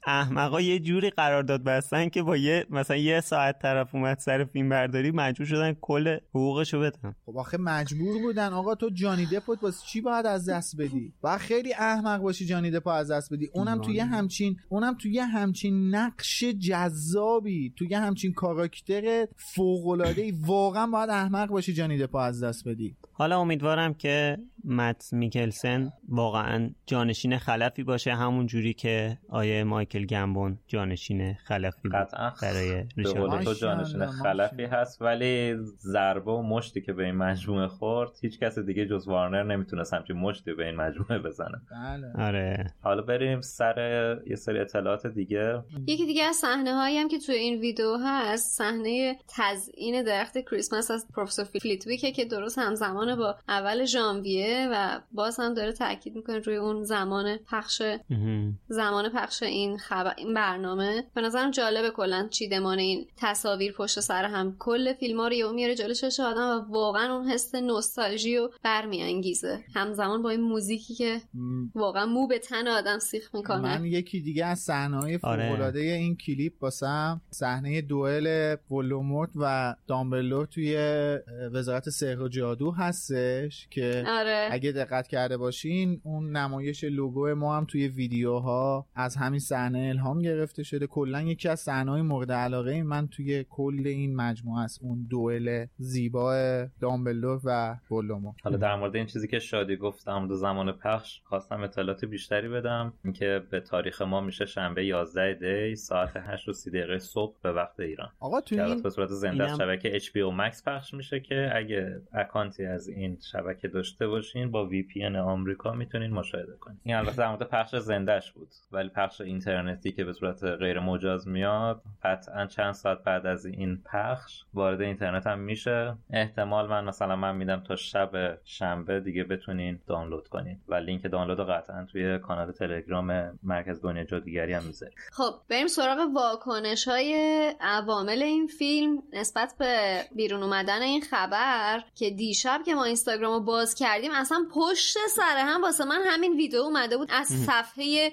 احمقا یه جوری قرار داد بستن که با یه مثلا یه ساعت طرف اومد سر فیلم برداری مجبور شدن کل حقوقشو بدن. خب آخه مجبور بودن. آقا تو جانی دپو واسه چی باید از دست بدی؟ باید خیلی احمق باشی جانی دپو از دست بدی، اونم توی همچین اونم توی همچین نقش جذابی، توی همچین کاراکتر فوق العاده واقعا باید احمق باشی جانی دپو از دست بدی. حالا امیدوارم که مت میکلسن واقعا جانشین خلفی باشه، همون جوری که آیه مایکل گامبون جانشین خلفی قطعا برای ریچارد تو جانشین خلفی هست، ولی ضربه و مشتی که به این مجموعه خورد هیچ کس دیگه جز وارنر نمیتونست همچین مشتی به این مجموعه بزنه. بله آره حالا بریم سر یه سری اطلاعات دیگه. یکی دیگه از صحنه‌هایی هم که تو این ویدیو هست، صحنه تزیین درخت کریسمس از پروفسور فلیتویک که درست همزمان با اول ژانویه داره و باز هم داره تاکید میکنه روی اون زمان پخش زمان پخش این خبر، این برنامه. به نظرم جالبه کلا چیدمان این تصاویر پشت سر هم کل فیلم‌ها رو یهو میاره جلوی چشم آدم و واقعا اون حس نوستالژی رو برمیانگیزه، همزمان با این موزیکی که واقعا مو به تن آدم سیخ میکنه. من یکی دیگه از صحنه‌های فوق‌العاده این کلیپ واسم صحنه دوئل ولوموت و دامبلدور توی وزارت سحر و جادو هستش که آره. اگه دقت کرده باشین اون نمایش لوگو ما هم توی ویدیوها از همین صحنه الهام گرفته شده. کلا یکی از صحنه‌های مورد علاقه من توی کل این مجموعه است، اون دوئل زیبا دامبلدور و ولوموت. حالا در مورد این چیزی که شادی گفت در مورد زمان پخش خواستم اطلاعات بیشتری بدم، اینکه به تاریخ ما میشه شنبه یازده دی ساعت هشت و سی دقیقه صبح به وقت ایران. آقا تو این به صورت زنده از شبکه اچ بی او مکس پخش میشه که اگه اکانتی از این شبکه داشته باشین با وی پی ان آمریکا میتونین مشاهده کنین. این البته در مورد پخش زندهش بود، ولی پخش اینترنتی که به صورت غیر مجاز میاد قطعاً چند ساعت بعد از این پخش وارد اینترنت هم میشه. احتمال من مثلا من میدم تا شب شنبه دیگه بتونین دانلود کنین و لینک دانلود قطعاً توی کانال تلگرام مرکز دنیای جادوگری هم میذارم. خب بریم سراغ واکنش‌های عوامل این فیلم نسبت به بیرون اومدن این خبر که دیشب که ما اینستاگرامو باز کردیم اصلا پشت سر هم واسه من همین ویدیو اومده بود از صفحه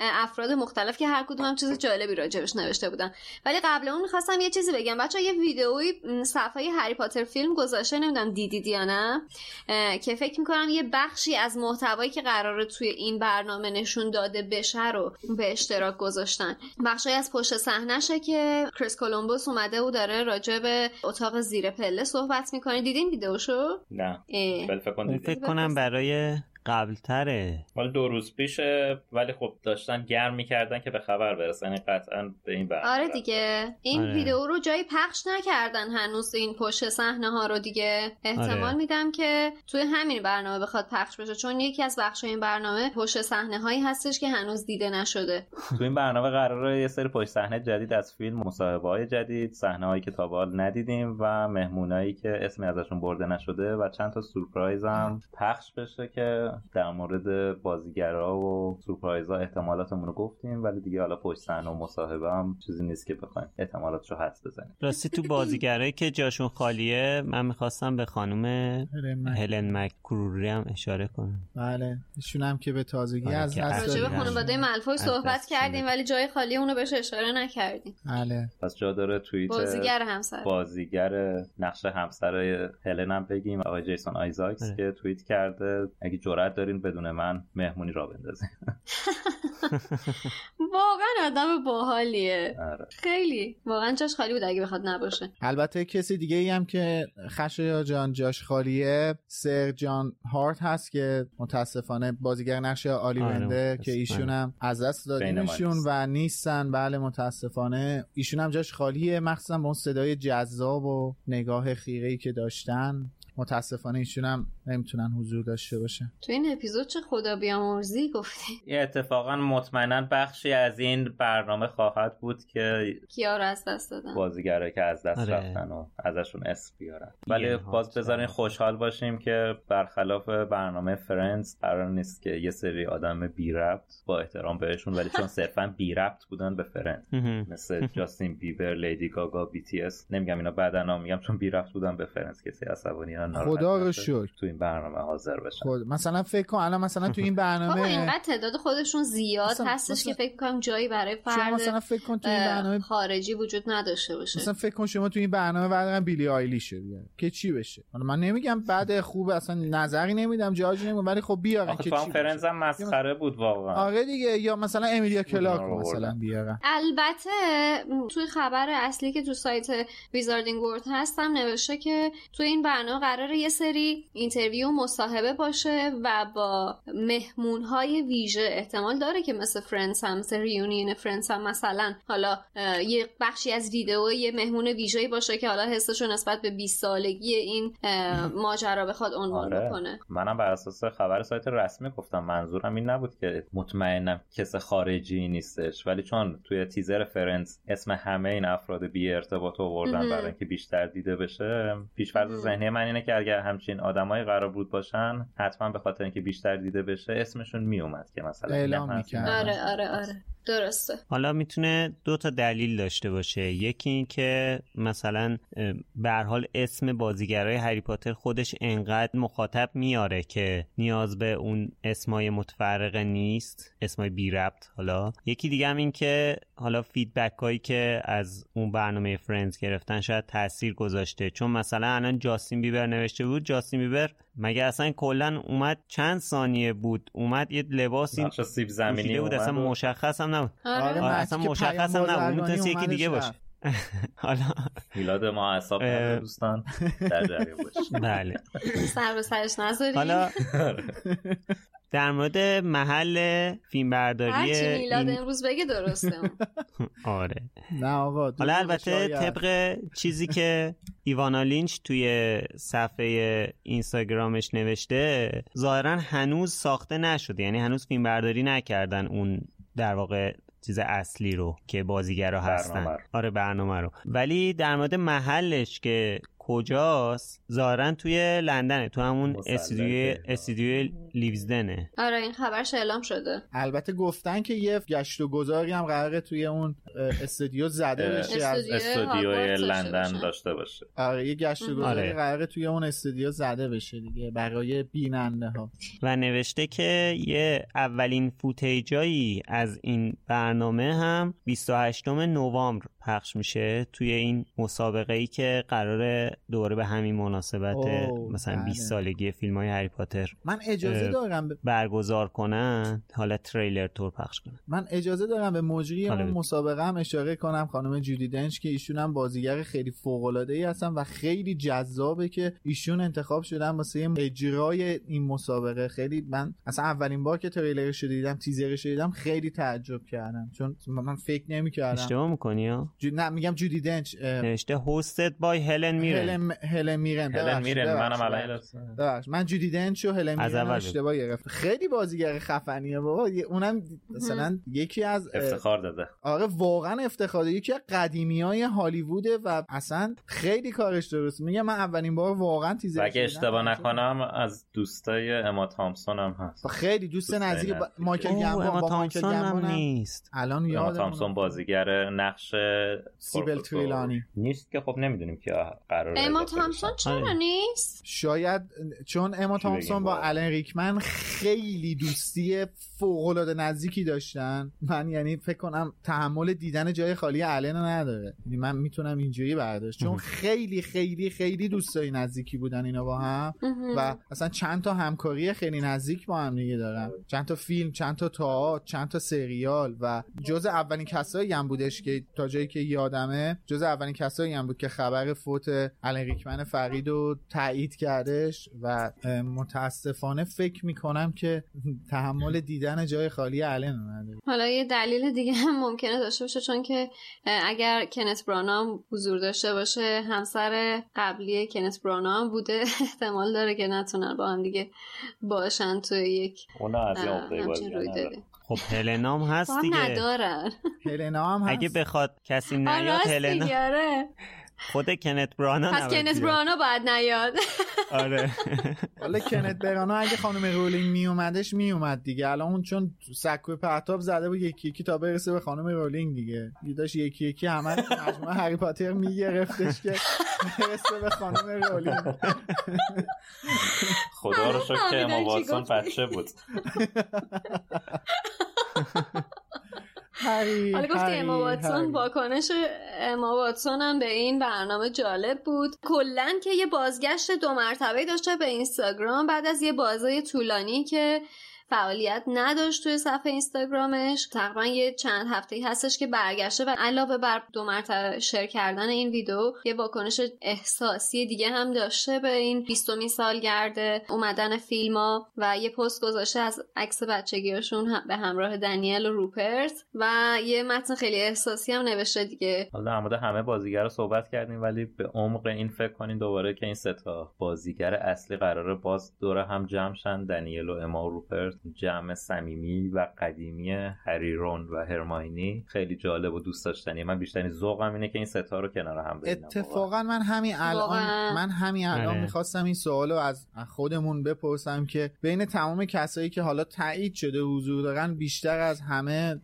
افراد مختلف که هر کدوم هم چیز جالبی راجبش نوشته بودن. ولی قبل اون می‌خواستم یه چیزی بگم بچه‌ها. یه ویدئویی صفحه هری پاتر فیلم گذاشته، نمیدونم دیدید یا نه، که فکر می‌کنم یه بخشی از محتوایی که قراره توی این برنامه نشون داده بشه رو به اشتراک گذاشتن. بخشی از پشت صحنه‌شه که کریس کلومبوس اومده و داره راجب اتاق زیر پله صحبت می‌کنه. دیدین ویدئوشو؟ نه. ولی فکر کنم برای قبل‌تره، ولی دو روز پیشه، ولی خب داشتن گرم می‌کردن که به خبر برسن قطعاً به این برنامه. آره دیگه این آره. ویدیو رو جایی پخش نکردن هنوز این پشت صحنه‌ها رو دیگه. احتمال آره. میدم که توی همین برنامه بخواد پخش بشه، چون یکی از بخش‌های این برنامه پشت صحنه‌هایی هستش که هنوز دیده نشده. تو این برنامه قراره یه سری پشت صحنه جدید از فیلم، مصاحبه‌های جدید، صحنه‌هایی که تا به حال ندیدیم و مهمونایی که اسمی ازشون برده نشده و چند تا سورپرایز هم پخش بشه که در مورد بازیگرا و سورپرایزها احتمالاتمون رو گفتیم، ولی دیگه حالا پشت صحنه و مصاحبه هم چیزی نیست که بخوایم احتمالاتشو حدس بزنیم. راستی تو بازیگرایی که جاشون خالیه من می‌خواستم به خانم هلن مک‌کروری هم اشاره کنم. بله ایشون هم که به تازگی بله از دست دادن. خانواده مالفوی صحبت کردیم ولی جای خالی اونو بهش اشاره نکردیم. بله پس جا داره توییت بازیگر همسر بازیگر نقش همسر هلن هم بگیم، آقای جیسون آیزاکس بله. که توییت کرده اگه دارین بدون من مهمونی را بندازین. واقعا آدم باحالیه. آره. خیلی واقعا جاش خالی بود اگه بخواد نباشه. البته کسی دیگه ای هم که خشایار جان جاش خالیه سر جان هارت هست که متاسفانه بازیگر نقش آلی بنده که ایشون هم از دست دادیم ایشون و نیستن. بله متاسفانه ایشون هم جاش خالیه، مخصوصا با اون صدای جذاب و نگاه خیره‌ای که داشتن. متاسفانه ایشون هم نمیتونن حضور داشته باشه. تو این اپیزود چه خدا بیامرزی گفتی؟ اتفاقا مطمئنا بخشی از این برنامه خواهد بود که کیا رو از دست دادن، بازیگرایی که از دست آره. رفتن و ازشون اسم بیارن. ولی باز بذارین خوشحال باشیم که برخلاف برنامه فرندز قرار نیست که یه سری آدم بی ربط با احترام بهشون ولی چون صرفا بی ربط بودن به فرند مثل جاستین بیبر، لیدی گاگا، بی تی اس، نمیگم اینا بعداً میگم چون بی ربط بودن به فرندز کسی عصبانی خدا رو شکر تو این برنامه حاضر بشن. خود مثلا فکر کن الان مثلا تو این برنامه آقا اینقدر تعداد خودشون زیاد مثلا هستش مثلا... که فکر کنم جایی برای فرد مثلا فکر کن تو این برنامه خارجی وجود نداشته باشه. مثلا فکر کن شما تو این برنامه بعداً بیلی آیلی شه بیاره که چی بشه. حالا من نمیگم بعد خوب اصلا نظری نمیدم جاجی نمیدم ولی خب بیارن که چی. فرنز هم مسخره بود واقعا. آره دیگه یا مثلا امیلیا کلاک مثلا بیارن. البته توی خبر اصلی که تو سایت ویزاردینگ ورلد هستم نوشته که تو این برنامه قراره یه سری اینترویو مصاحبه باشه و با مهمون‌های ویژه. احتمال داره که مثل فرندز هم مثل ریونین فرندز هم مثلا حالا یه بخشی از ویدیو یه مهمون ویژه‌ای باشه که حالا حسشو نسبت به بیست سالگی این ماجرا بخواد عنوان آره. بکنه. منم بر اساس خبر سایت رسمی گفتم، منظورم این نبود که مطمئنم کس خارجی نیستش، ولی چون توی تیزر فرندز اسم همه این افراد بی ارتباط آوردن برای اینکه بیشتر دیده بشه پیش‌فرض ذهنی من اینه اینه که اگر همچین آدمایی قرار بود باشن حتما به خاطر اینکه بیشتر دیده بشه اسمشون میومد که مثلا اعلام میکرد. آره آره آره درسته. حالا میتونه دو تا دلیل داشته باشه، یکی این که مثلا به هر حال اسم بازیگرای هری پاتر خودش انقدر مخاطب میاره که نیاز به اون اسمای متفرقه نیست، اسمای بی ربط. حالا یکی دیگه هم این که حالا فیدبک هایی که از اون برنامه فرندز گرفتن شاید تأثیر گذاشته، چون مثلا الان جاستین بیبر نوشته بود، جاستین بیبر مگه اصلا کلا اومد چند ثانیه بود، اومد یه لباسی سیب زمینی بود اصلا مشخص هم نبود. آره اصلا مشخص هم نبود، میتونست یکی دیگه باشه. حالا میلاد ما حساب نداره دوستان، در جریان باشید. بله سر به سرش نذارید. حالا در مورد محل فیلمبرداری هرچی میلاد این... امروز بگه درسته. آره نه آقا، حالا البته طبق چیزی که ایوانا لینچ توی صفحه اینستاگرامش نوشته ظاهرا هنوز ساخته نشده، یعنی هنوز فیلمبرداری نکردن اون در واقع چیز اصلی رو که بازیگرا هستن. برنامه. آره برنامه رو. ولی در مورد محلش که کجاست ظاهرا توی لندنه، تو همون استودیو استودیو لیوزدنه. آره این خبرش اعلام شده. البته گفتن که یه گشت و گذاری هم قراره توی اون استودیو زده بشه، از استودیو لندن داشته باشه. آره یه گشت و گذاری قراره توی اون استودیو زده بشه دیگه برای بیننده‌ها. و نوشته که یه اولین فوتیجایی از این برنامه هم بیست و هشتم نوامبر پخش میشه توی این مسابقه‌ای که قراره دوباره به همین مناسبت مثلا بله. بیست سالگی فیلم‌های هری پاتر من اجازه دارم ب... برگزار کنن، حالا تریلر تور پخش کنن. من اجازه دارم به مجری اون مسابقه هم اشاره کنم، خانم جودی دنچ، که ایشون هم بازیگر خیلی فوق‌العاده‌ای هستن و خیلی جذابه که ایشون انتخاب شدن واسه اجرای این مسابقه. خیلی من اصلا اولین بار که تریلرش رو دیدم، تیزرش رو دیدم، خیلی تعجب کردم، چون من فکر نمی‌کردم. اشتباه می‌کنی؟ جو... نه میگم جودی دنچ نوشته هاستد بای هلن می هلن هلن میرن هلن میرن منم الان داش من جودی دنچ و هلن میرن اشتباه گرفت. خیلی بازیگر خفنیه بابا، اونم مثلا یکی از افتخار داده. آره واقعا افتخار داده، یکی از قدیمیای هالیوود و اصلا خیلی کارش درست. میگم من اولین بار واقعا تیزر اگه اشتباه نکنم از دوستای اما تامسون هم هست، خیلی دوست نزدیک مایکل گامبون. اما تامسون هم نیست الان، یادم اما تامسون بازیگر نقش سیبل تریلانی نیست که خب نمیدونیم که اما تامسون چرا نیست؟ شاید چون اما تامسون با آلن ریکمن خیلی دوستی فوق‌العاده نزدیکی داشتن. من یعنی فکر کنم تحمل دیدن جای خالی آلن رو نداره، من میتونم اینجوری برداشت، چون خیلی خیلی خیلی دوستای نزدیکی بودن اینا با هم و اصلا چند تا همکاری خیلی نزدیک با هم دیگه دارن، چند تا فیلم، چند تا تئاتر، چند تا سریال و جز اولین کسایی هم بودش که تا جایی که یادمه جز اولین کسایی هم بود که خبر فوت آلن ریکمن فقید رو تایید کردش و متاسفانه فکر میکنم که تحمل دیدن جای خالی آلن نداره. حالا یه دلیل دیگه هم ممکنه داشته باشه، چون که اگر کنت برانام حضور داشته باشه، همسر قبلی کنت برانام بوده، احتمال داره که نتونن با هم دیگه باشن توی یک همچین روی داره. خب هلنا هم هست دیگه، ندارن هلنا هم هست، اگه بخواد کسی نیاد هلنا خود کنت برانا پس کنت برانا باید نیاد. آره حالا کنت برانا اگه خانم رولینگ می اومدش می اومد دیگه، الان اون چون سکوی پرتاب زده بود یکی یکی تا برسه به خانم رولینگ دیگه، دیداش یکی یکی همه مجموعه هری پاتر می گرفتش که برسه به خانم رولینگ. خدا رو شکر که اما واتسون بچه بود. هری حالا گفتی اما واتسون، واکنش اما واتسون هم به این برنامه جالب بود کلن، که یه بازگشت دو مرتبه داشته به اینستاگرام بعد از یه بازه طولانی که فعالیت نداشت توی صفحه اینستاگرامش. تقریبا یه چند هفته‌ای هستش که برگشته و علاوه بر دو مرتبه شیر کردن این ویدیو یه واکنش احساسی دیگه هم داشته به این بیستمین سالگرد اومدن فیلم‌ها و یه پست گذاشته از عکس بچگی‌هاشون به همراه دنیل و روپرت و یه متن خیلی احساسی هم نوشته دیگه. حالا در مورد همه بازیگرا صحبت کردیم، ولی به عمق این فکر کنین دوباره که این سه تا بازیگر اصلی قراره باز دوره هم جمع شن، دنیل و اما و روپرت، جمع صمیمی و قدیمی هری، رون و هرماینی خیلی جالب و دوست داشتنی. من بیشترین ذوقم اینه که این ستا رو کنار هم ببینم. اتفاقا من همین الان من همین الان می‌خواستم این سوالو از خودمون بپرسم که بین تمام کسایی که حالا تایید شده حضور دارن بیشتر از همه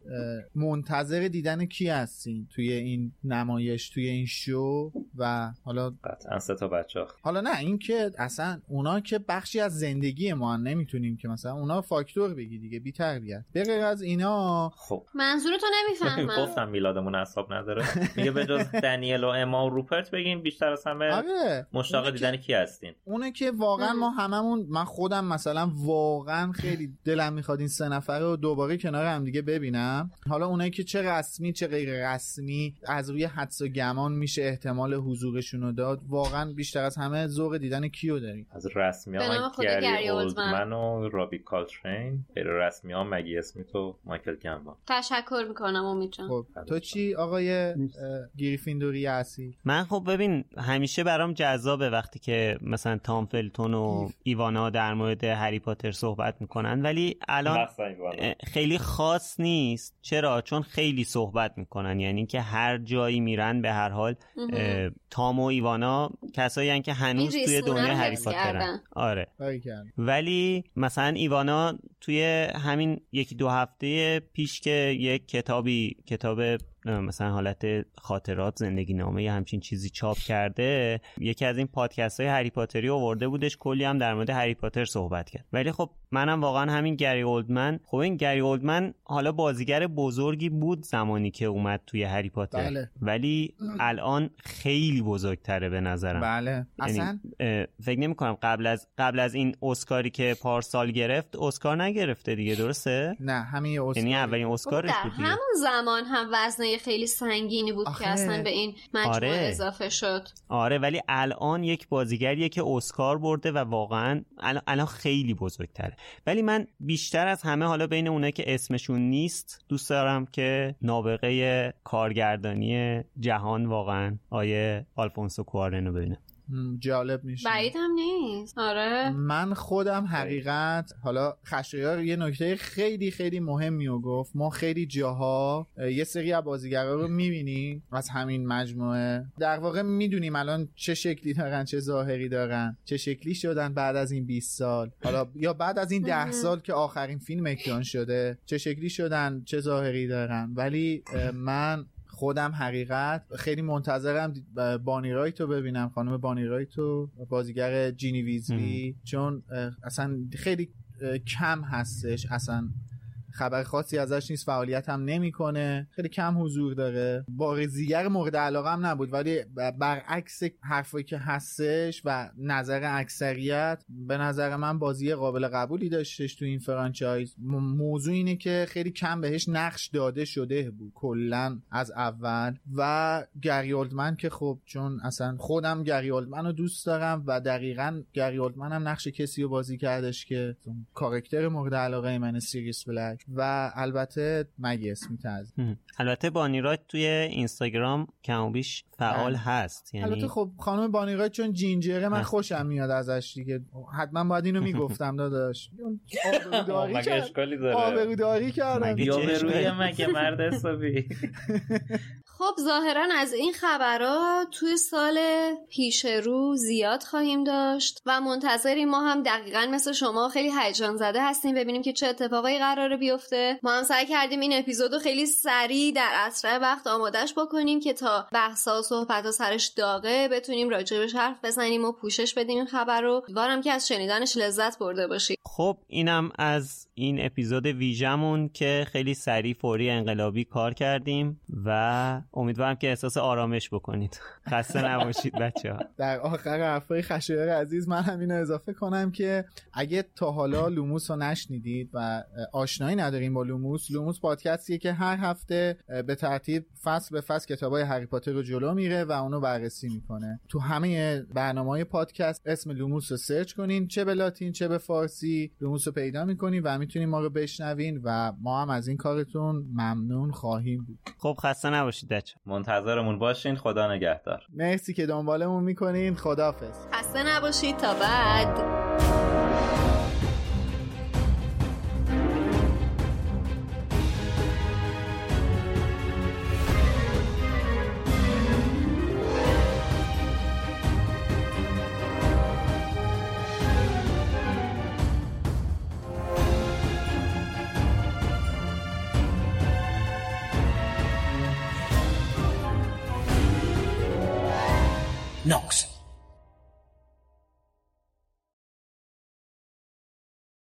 منتظر دیدن کی هستین توی این نمایش، توی این شو؟ و حالا قطعا سه تا بچه. حالا نه این که اصلا اونا که بخشی از زندگی ما، نمیتونیم که مثلا اونا فاکتور بگی دیگه، بی تربیت. به غیر از اینا خب منظورتو نمیفهمم. گفتم میلادمون اعصاب نداره. میگه به جز دنیل و اما و روپرت بگیم بیشتر از همه مشتاق دیدن کی هستین. اونه که واقعا ما هممون، من خودم مثلا واقعا خیلی دلم میخواد این سه نفره رو دوباره کنار هم دیگه ببینم. حالا اونایی که چه رسمی چه غیر رسمی از روی حدس و گمان میشه احتمال حضورشون رو داد، واقعا بیشتر از همه ذوق دیدن کیو داریم؟ از رسمی ها گری اولدمن و رابی کولترین، غیر رسمی ها مگی اسمیت و مایکل گامبون. تشکر میکنم امید جان. خب تو چی آقای گریفیندوری اصیل؟ من خب ببین همیشه برام جذابه وقتی که مثلا تام فلتون و ایوانا در مورد هری پاتر صحبت میکنن، ولی الان خیلی خاص نیست. چرا؟ چون خیلی صحبت میکنن، یعنی که هر جایی میرن به هر حال تام و ایوانا کسایی هن که هنوز توی دنیا هری پاترن. آره. ولی مثلا ایوانا توی همین یکی دو هفته پیش که یک کتابی کتاب مثلا حالت خاطرات زندگی نامه یا همچین چیزی چاپ کرده، یکی از این پادکست های هری پاتری آورده بودش، کلی هم در مورد هری پاتر صحبت کرد. ولی خب منم واقعا همین گری اولدمن، خب این گری اولدمن حالا بازیگر بزرگی بود زمانی که اومد توی هری پاتر، بله. ولی الان خیلی بزرگتره به نظرم. بله. اصلا فکر نمی کنم قبل از قبل از این اسکاری که پارسال گرفت، اسکار نگرفته دیگه، درسته؟ نه همین اسکار، یعنی اولین اسکارش بود. همون زمان هم وزن خیلی سنگینی بود آخه. که اصلا به این مجموعه آره. اضافه شد. آره ولی الان یک بازیگریه که اسکار برده و واقعا الان, الان خیلی بزرگتره. ولی من بیشتر از همه حالا بین اونایی که اسمشون نیست دوست دارم که نابغه کارگردانی جهان واقعا آیه آلفونسو کوارنو ببینم. جالب میشه. بعید هم نیست. آره. من خودم حقیقت حالا خشایار یه نکته خیلی خیلی مهمی رو گفت. ما خیلی جاها یه سری از بازیگرا رو میبینیم از همین مجموعه، در واقع میدونیم الان چه شکلی دارن، چه ظاهری دارن، چه شکلی شدن بعد از این بیست سال، حالا یا بعد از این ده سال که آخرین فیلم اکران شده چه شکلی شدن، چه ظاهری دارن. ولی من خودم حقیقت خیلی منتظرم بونی رایت رو ببینم، خانم بونی رایت و بازیگر جینی ویزلی، چون اصلا خیلی کم هستش، اصلا خبر خاصی ازش نیست، فعالیت هم نمیکنه، خیلی کم حضور داره، بازیگر مورد علاقه هم نبود. ولی برعکس حرفی که هستش و نظر اکثریت، به نظر من بازی قابل قبولی داشتش تو این فرانچایز. موضوع اینه که خیلی کم بهش نقش داده شده بود کلا از اول. و گری اولدمن که خب چون اصلا خودم گری اولدمن رو دوست دارم و دقیقاً گری اولدمن هم نقش کسی رو بازی کردش که کاراکتر مورد علاقه من سیریس بلک. و البته مگی اسمیت از البته بونی رایت توی اینستاگرام کم بیش فعال هم. هست، یعنی البته خب خانم بونی رایت چون جینجره من هست. خوشم میاد ازش دیگه، حتما باید اینو میگفتم داداش. آبروداری مگه اشکالی داره؟ آبروداری کردم یا به روی مگه مرد حسابی. خب ظاهرا از این خبرها توی سال پیش رو زیاد خواهیم داشت و منتظریم. ما هم دقیقاً مثل شما خیلی هیجان زده هستیم ببینیم که چه اتفاقایی قراره بیفته. ما هم سعی کردیم این اپیزودو خیلی سریع در اسرع وقت آمادهش بکنیم که تا بحثا و صحبتا سرش داغه بتونیم راجعش حرف بزنیم و پوشش بدیم خبر رو. امیدوارم که از شنیدنش لذت برده باشید. خب اینم از این اپیزود ویژمون که خیلی سریع، فوری، انقلابی کار کردیم و امیدوارم که احساس آرامش بکنید. خسته نباشید بچه‌ها. در آخر حرفای خشایار عزیز من همین رو اضافه کنم که اگه تا حالا لوموس رو نشنیدید و آشنایی نداریم با لوموس، لوموس پادکستیه که هر هفته به ترتیب فصل به فصل کتابای هری پاتر رو جلو میره و اونو بررسی میکنه. تو همه برنامه‌های پادکست اسم لوموس رو سرچ کنین، چه به لاتین چه به فارسی لوموس رو پیدا میکنین و میتونین ما رو بشنوین و ما هم از این کارتون ممنون خواهیم بود. خب خسته نباشید بچه، منتظرمون باشین. خدا نگهدار. مرسی که دنبالمون میکنین. خداحافظ. خسته نباشید. تا بعد. ناکس.